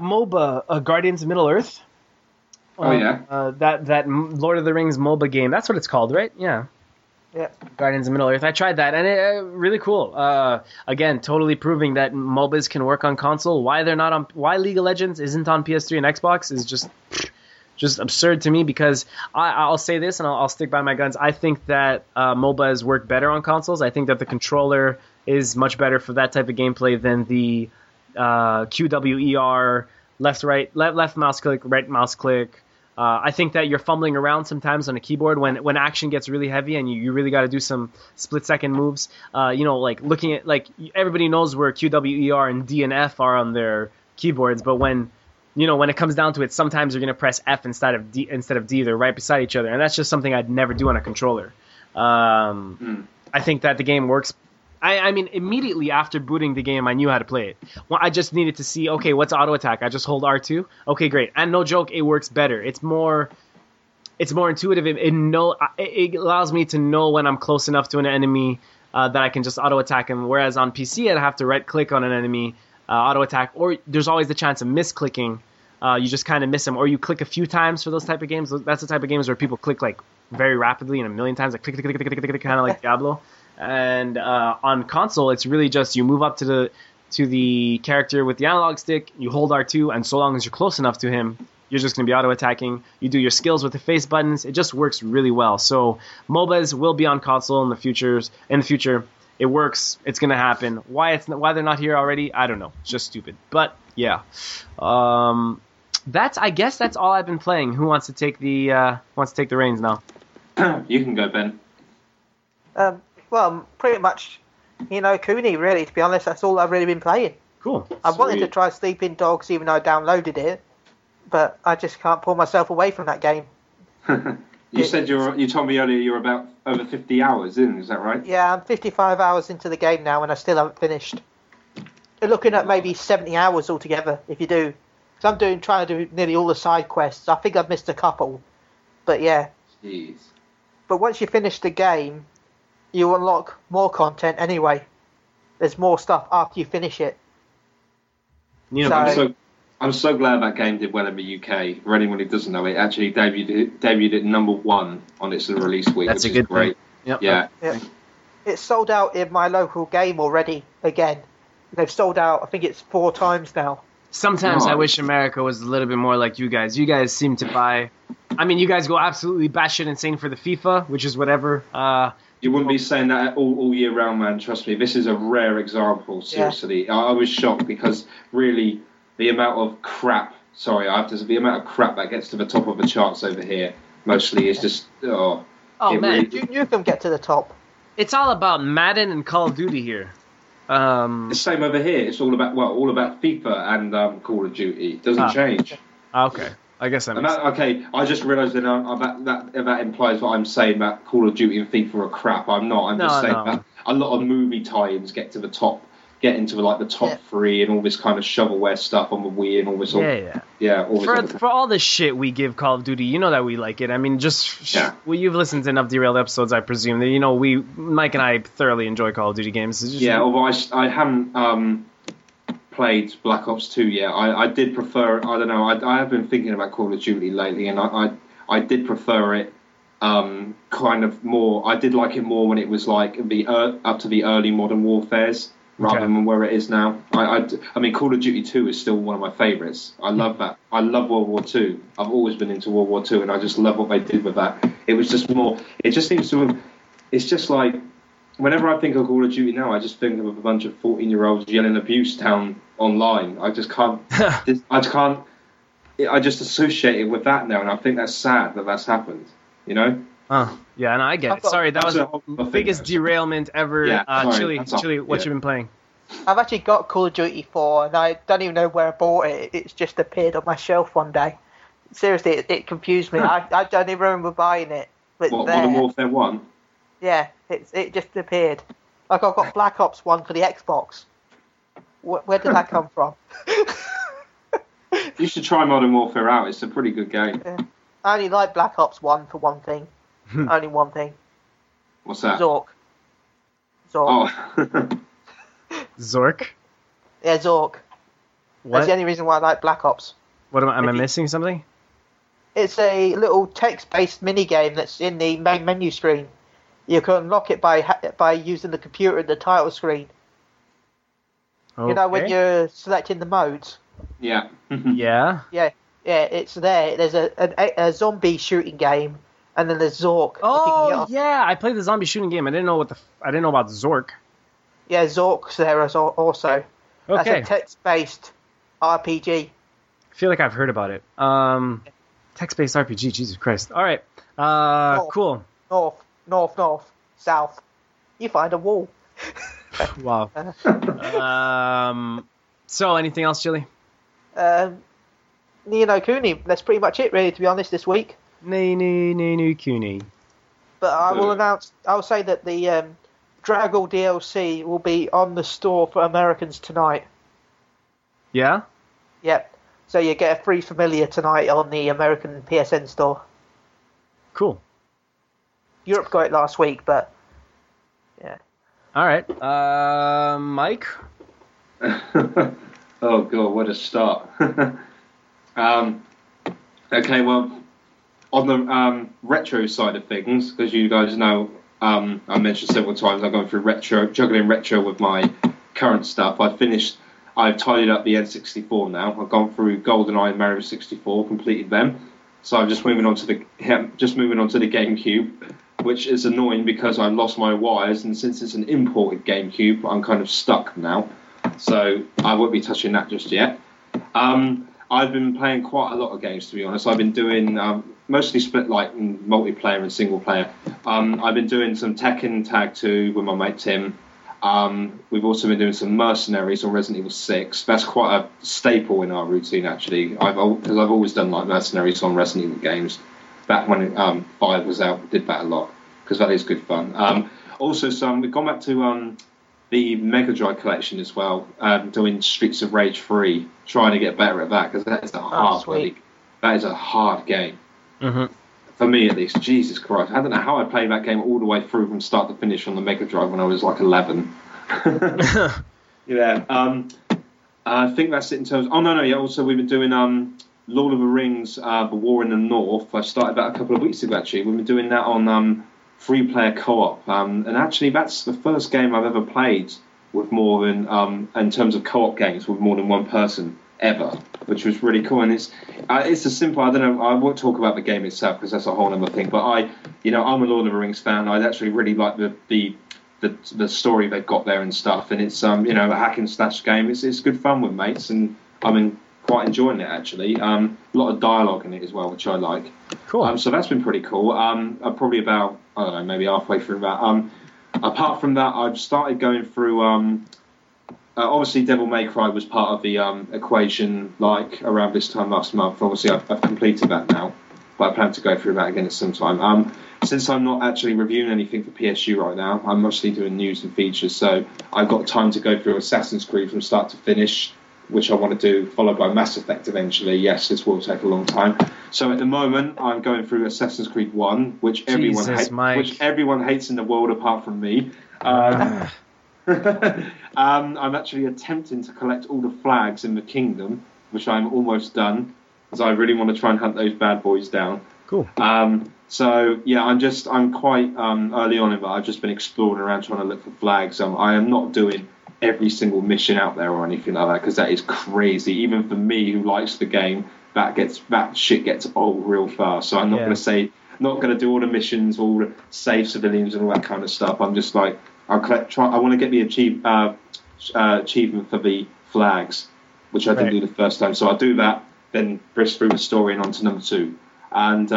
MOBA, Guardians of Middle Earth. Oh yeah. That Lord of the Rings MOBA game. That's what it's called, right? Yeah. Yeah. Guardians of Middle Earth. I tried that, and it really cool. Again, totally proving that MOBAs can work on console. Why they're not on? Why League of Legends isn't on PS3 and Xbox is just absurd to me. Because I'll say this, and I'll stick by my guns. I think that MOBAs work better on consoles. I think that the controller is much better for that type of gameplay than the QWER left mouse click, right mouse click. I think that you're fumbling around sometimes on a keyboard when action gets really heavy and you really got to do some split-second moves. Like looking at, like, everybody knows where QWER and D and F are on their keyboards, but when it comes down to it, sometimes you're going to press F instead of D. They're right beside each other, and that's just something I'd never do on a controller. I think that the game works. I mean, immediately after booting the game, I knew how to play it. Well, I just needed to see, okay, what's auto attack? I just hold R2. Okay, great. And no joke, it works better. It's more intuitive. It allows me to know when I'm close enough to an enemy that I can just auto attack him. Whereas on PC, I'd have to right click on an enemy, auto attack, or there's always the chance of misclicking. You just kind of miss him, or you click a few times for those type of games. That's the type of games where people click like very rapidly and a million times, like click, click, click, click, click, click, kind of like Diablo. And on console, it's really just you move up to the character with the analog stick, you hold R2, and so long as you're close enough to him, you're just going to be auto-attacking. You do your skills with the face buttons. It just works really well. So MOBAs will be on console in the future. It works. It's going to happen. Why they're not here already, I don't know. It's just stupid. But, yeah. I guess that's all I've been playing. Who wants to take the reins now? You can go, Ben. Well, pretty much, Cooney, really, to be honest. That's all I've really been playing. Cool. I wanted to try Sleeping Dogs, even though I downloaded it, but I just can't pull myself away from that game. You told me earlier you were about over 50 hours in, is that right? Yeah, I'm 55 hours into the game now, and I still haven't finished. You're looking at maybe 70 hours altogether, if you do. Because I'm trying to do nearly all the side quests. I think I've missed a couple, but yeah. Jeez. But once you finish the game, you unlock more content anyway. There's more stuff after you finish it. You know, I'm so glad that game did well in the UK. For anyone who doesn't know, it actually debuted at number 1 on its release week. That's a good thing. Yep. Yeah. Yep. It's sold out in my local game already, again. They've sold out, I think it's 4 times now. Sometimes I wish America was a little bit more like you guys. You guys seem to buy... I mean, you guys go absolutely batshit insane for the FIFA, which is whatever... You wouldn't be saying that all year round, man. Trust me, this is a rare example, seriously. Yeah. I was shocked because, really, the amount of crap that gets to the top of the charts over here, mostly, is just... Oh man, really... you can get to the top. It's all about Madden and Call of Duty here. The same over here. It's all about FIFA and Call of Duty. It doesn't change. Okay. I guess okay, I just realised that implies that I'm saying that Call of Duty and FIFA are crap. I'm not. I'm just saying that a lot of movie tie-ins get to the top, get into like the top 3 and all this kind of shovelware stuff on the Wii and all this. For all the shit we give Call of Duty, you know that we like it. I mean, well, you've listened to enough Derailed episodes, I presume, that Mike and I thoroughly enjoy Call of Duty games. Although I haven't... played Black Ops 2 yet. I did prefer. I don't know. I have been thinking about Call of Duty lately, and I did prefer it. Kind of more. I did like it more when it was like the up to the early Modern Warfares rather than where it is now. I mean, Call of Duty 2 is still one of my favorites. I love that. I love World War 2. I've always been into World War 2, and I just love what they did with that. It was just more. It just seems to. It's just like whenever I think of Call of Duty now, I just think of a bunch of 14-year-olds yelling abuse down online. I just can't. I just associate it with that now, and I think that's sad that that's happened. You know? Yeah, and I get it. Sorry, that was the biggest derailment ever. Yeah, Chili, what you been playing? I've actually got Call of Duty 4, and I don't even know where I bought it. It's just appeared on my shelf one day. Seriously, it confused me. I don't even remember buying it. But Modern Warfare 1? Yeah, it just appeared. Like, I've got Black Ops 1 for the Xbox. Where did that come from? You should try Modern Warfare out. It's a pretty good game. Yeah. I only like Black Ops 1 for one thing. Only one thing. What's that? Zork. Oh. Zork? Yeah, Zork. What? That's the only reason why I like Black Ops. What am I missing something? It's a little text-based minigame that's in the main menu screen. You can unlock it by using the computer in the title screen. Okay. You know, when you're selecting the modes. Yeah. Yeah? Yeah. Yeah, it's there. There's a zombie shooting game, and then there's Zork. Oh, yeah, I played the zombie shooting game. I didn't know about Zork. Yeah, Zork's there also. Okay. That's a text-based RPG. I feel like I've heard about it. Text-based RPG, Jesus Christ. All right. North, cool. North, south. You find a wall. Wow. So, anything else, Jilly? Ni no Kuni. That's pretty much it, really, to be honest, this week. Ni no Kuni. But I will announce... I'll say that the Draggle DLC will be on the store for Americans tonight. Yeah? Yep. So you get a free familiar tonight on the American PSN store. Cool. Europe got it last week, but... Yeah. All right. Mike? Oh, God, where to start? Okay, well, on the retro side of things, as you guys know, I mentioned several times I've gone through juggling retro with my current stuff. I've tidied up the N64 now. I've gone through GoldenEye and Mario 64, completed them. So I'm just moving on to the GameCube, which is annoying because I lost my wires, and since it's an imported GameCube, I'm kind of stuck now. So I won't be touching that just yet. I've been playing quite a lot of games, to be honest. I've been doing mostly split-light and multiplayer and single-player. I've been doing some Tekken Tag 2 with my mate Tim. We've also been doing some Mercenaries on Resident Evil 6. That's quite a staple in our routine, actually, because I've always done like Mercenaries on Resident Evil games. Back when 5 was out, we did that a lot, because that is good fun. We've gone back to... the Mega Drive collection as well, doing Streets of Rage 3, trying to get better at that, because that is a hard game. Mm-hmm. For me, at least. Jesus Christ. I don't know how I played that game all the way through from start to finish on the Mega Drive when I was like 11. Yeah. I think that's it in terms... Also, we've been doing Lord of the Rings, The War in the North. I started that a couple of weeks ago, actually. We've been doing that on... Three-player co-op, and actually that's the first game I've ever played with more than in terms of co-op games with more than one person ever, which was really cool. And it's a simple. I don't know. I won't talk about the game itself because that's a whole other thing. But I'm a Lord of the Rings fan. I actually really like the story they've got there and stuff. And it's a hack and slash game. It's good fun with mates, and I mean. Quite enjoying it actually. A lot of dialogue in it as well, which I like. Cool. So that's been pretty cool. I'm probably about maybe halfway through that. Apart from that, I've started going through. Obviously, Devil May Cry was part of the equation, like around this time last month. Obviously, I've completed that now, but I plan to go through that again at some time. Since I'm not actually reviewing anything for PSU right now, I'm mostly doing news and features, so I've got time to go through Assassin's Creed from start to finish. Which I want to do, followed by Mass Effect eventually. Yes, this will take a long time. So at the moment, I'm going through Assassin's Creed 1, which everyone hates in the world apart from me. I'm actually attempting to collect all the flags in the kingdom, which I'm almost done, because I really want to try and hunt those bad boys down. Cool. I'm quite early on in that. I've just been exploring around trying to look for flags. I am not doing... every single mission out there or anything like that, because that is crazy. Even for me, who likes the game, that shit gets old real fast. So I'm not going to say, not going to do all the missions, all the save civilians and all that kind of stuff. I'm just like, I want to get the achievement for the flags, which I didn't do the first time. So I'll do that, then brisk through the story and on to number 2. And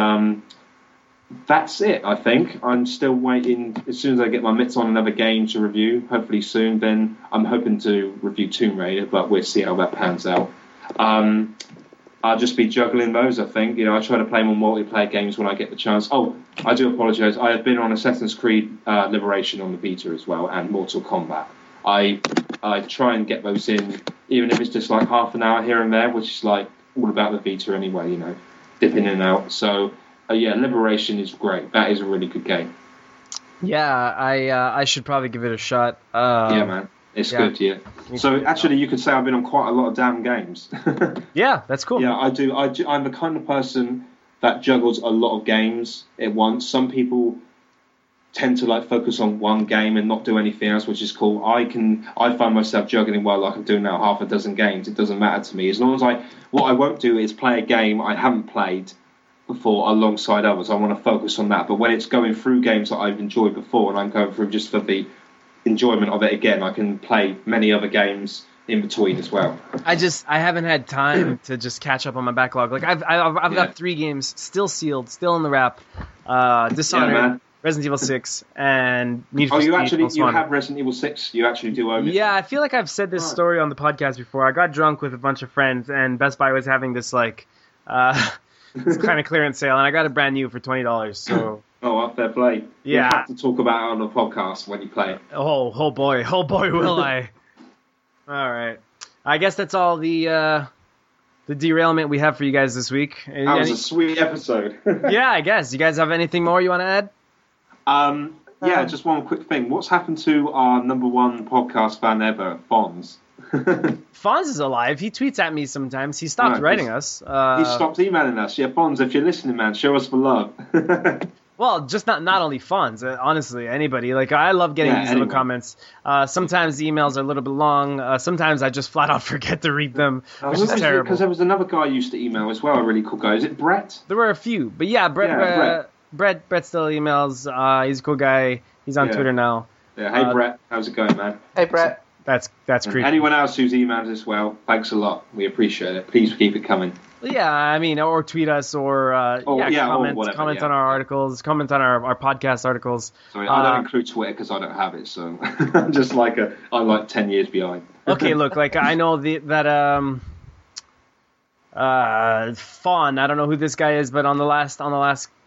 that's it, I think. I'm still waiting. As soon as I get my mitts on another game to review, hopefully soon, then I'm hoping to review Tomb Raider, but we'll see how that pans out. I'll just be juggling those, I think. I try to play more multiplayer games when I get the chance. Oh, I do apologise. I have been on Assassin's Creed Liberation on the Vita as well, and Mortal Kombat. I try and get those in, even if it's just like half an hour here and there, which is like all about the Vita anyway, dipping in and out. So... yeah, Liberation is great. That is a really good game. Yeah, I should probably give it a shot. Yeah, man. It's good, yeah. So actually, you could say I've been on quite a lot of damn games. Yeah, that's cool. Yeah, I do. I'm the kind of person that juggles a lot of games at once. Some people tend to like focus on one game and not do anything else, which is cool. I find myself juggling well, like I'm doing now, half a dozen games. It doesn't matter to me as long as what I won't do is play a game I haven't played before alongside others. I want to focus on that. But when it's going through games that I've enjoyed before and I'm going through just for the enjoyment of it again, I can play many other games in between as well. I haven't had time to just catch up on my backlog. Like I've got 3 games still sealed, still in the wrap. Dishonored, Resident Evil 6, and Need for Speed. Oh, you have Resident Evil 6? You actually do own it? Yeah, I feel like I've said this story on the podcast before. I got drunk with a bunch of friends, and Best Buy was having this like this kind of clearance sale, and I got it brand new for $20. So. Oh, up there, play. Yeah. You have to talk about it on the podcast when you play it. Oh boy, will I. All right. I guess that's all the derailment we have for you guys this week. That was a sweet episode. Yeah, I guess. You guys have anything more you want to add? Yeah, just one quick thing. What's happened to our number one podcast fan ever, Fonz? Fonz is alive. He tweets at me sometimes. He stopped writing us. He stopped emailing us. Yeah, Fonz, if you're listening, man, show us the love. Well, just not only Fonz, honestly, anybody. Like, I love getting these little comments. Sometimes the emails are a little bit long. Sometimes I just flat out forget to read them, which is terrible. Because there was another guy I used to email as well, a really cool guy. Is it Brett? There were a few, but yeah, Brett still emails. He's a cool guy. He's on Twitter now. Yeah. Hey, Brett. How's it going, man? Hey, Brett. That's creepy. Anyone else who's emailed as well, thanks a lot. We appreciate it. Please keep it coming. Yeah, I mean, or tweet us, or comment on our articles, comment on our podcast articles. Sorry, I don't include Twitter because I don't have it, so I'm just like I'm like 10 years behind. Okay, look, like I know Fawn, I don't know who this guy is, but on the last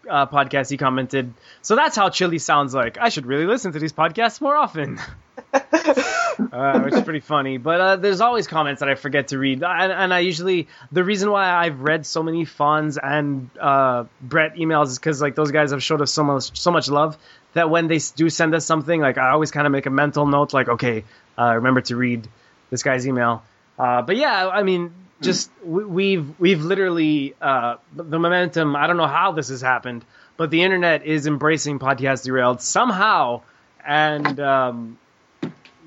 podcast he commented, so that's how Chili sounds like. I should really listen to these podcasts more often. Which is pretty funny, but there's always comments that I forget to read, and I usually, the reason why I've read so many Fonz and Brett emails is because like those guys have showed us so much love that when they do send us something, like I always kind of make a mental note, like okay, remember to read this guy's email. But yeah, I mean, just we've literally the momentum. I don't know how this has happened, but the internet is embracing Podcast Derailed somehow, and.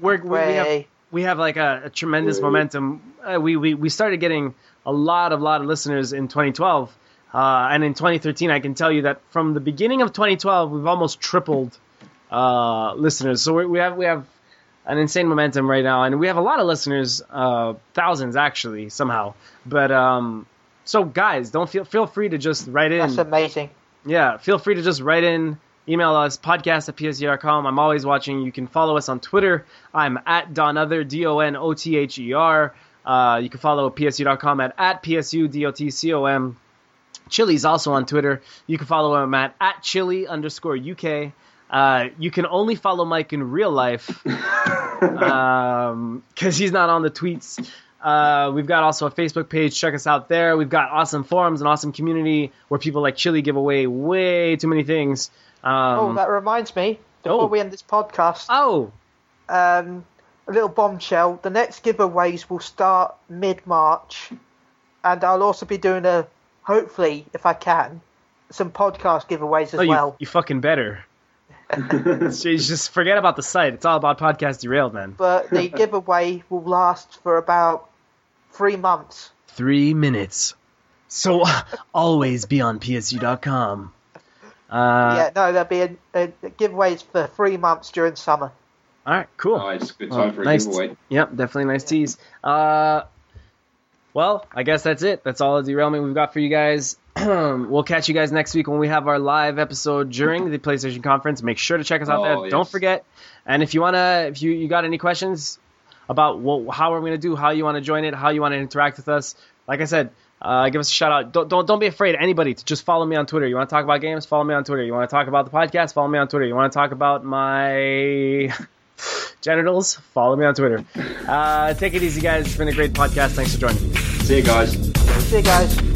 We have like a tremendous momentum. We started getting a lot of listeners in 2012, and in 2013, I can tell you that from the beginning of 2012, we've almost tripled listeners. So we have an insane momentum right now, and we have a lot of listeners, thousands actually somehow. But so guys, don't feel free to just write in. That's amazing. Yeah, feel free to just write in. Email us, podcast@psc.com. I'm always watching. You can follow us on Twitter. I'm at Donother, DONOTHER. You can follow psc.com at PSUDOTCOM. Chili's also on Twitter. You can follow him at Chili_UK. You can only follow Mike in real life because he's not on the tweets. We've got also a Facebook page. Check us out there. We've got awesome forums and awesome community where people like Chili give away way too many things. That reminds me, before we end this podcast, a little bombshell. The next giveaways will start mid-March, and I'll also be doing hopefully, if I can, some podcast giveaways as well. You fucking better. Just forget about the site. It's all about Podcast Derailed, man. But the giveaway will last for about 3 months. 3 minutes. So always be on PSU.com. There'll be giveaways for 3 months during summer. All right, cool. Nice, good time for a giveaway. Yep, definitely nice tease. Well, I guess that's it. That's all the derailment we've got for you guys. We'll catch you guys next week when we have our live episode during the PlayStation conference. Make sure to check us out there. Yes. Don't forget. And if you you got any questions about how we're going to do, how you want to join it, how you want to interact with us, like I said. Give us a shout out. Don't be afraid, anybody, to just follow me on Twitter. You want to talk about games? Follow me on Twitter. You want to talk about the podcast? Follow me on Twitter. You want to talk about my genitals? Follow me on Twitter. Take it easy, guys. It's been a great podcast. Thanks for joining me. See you guys.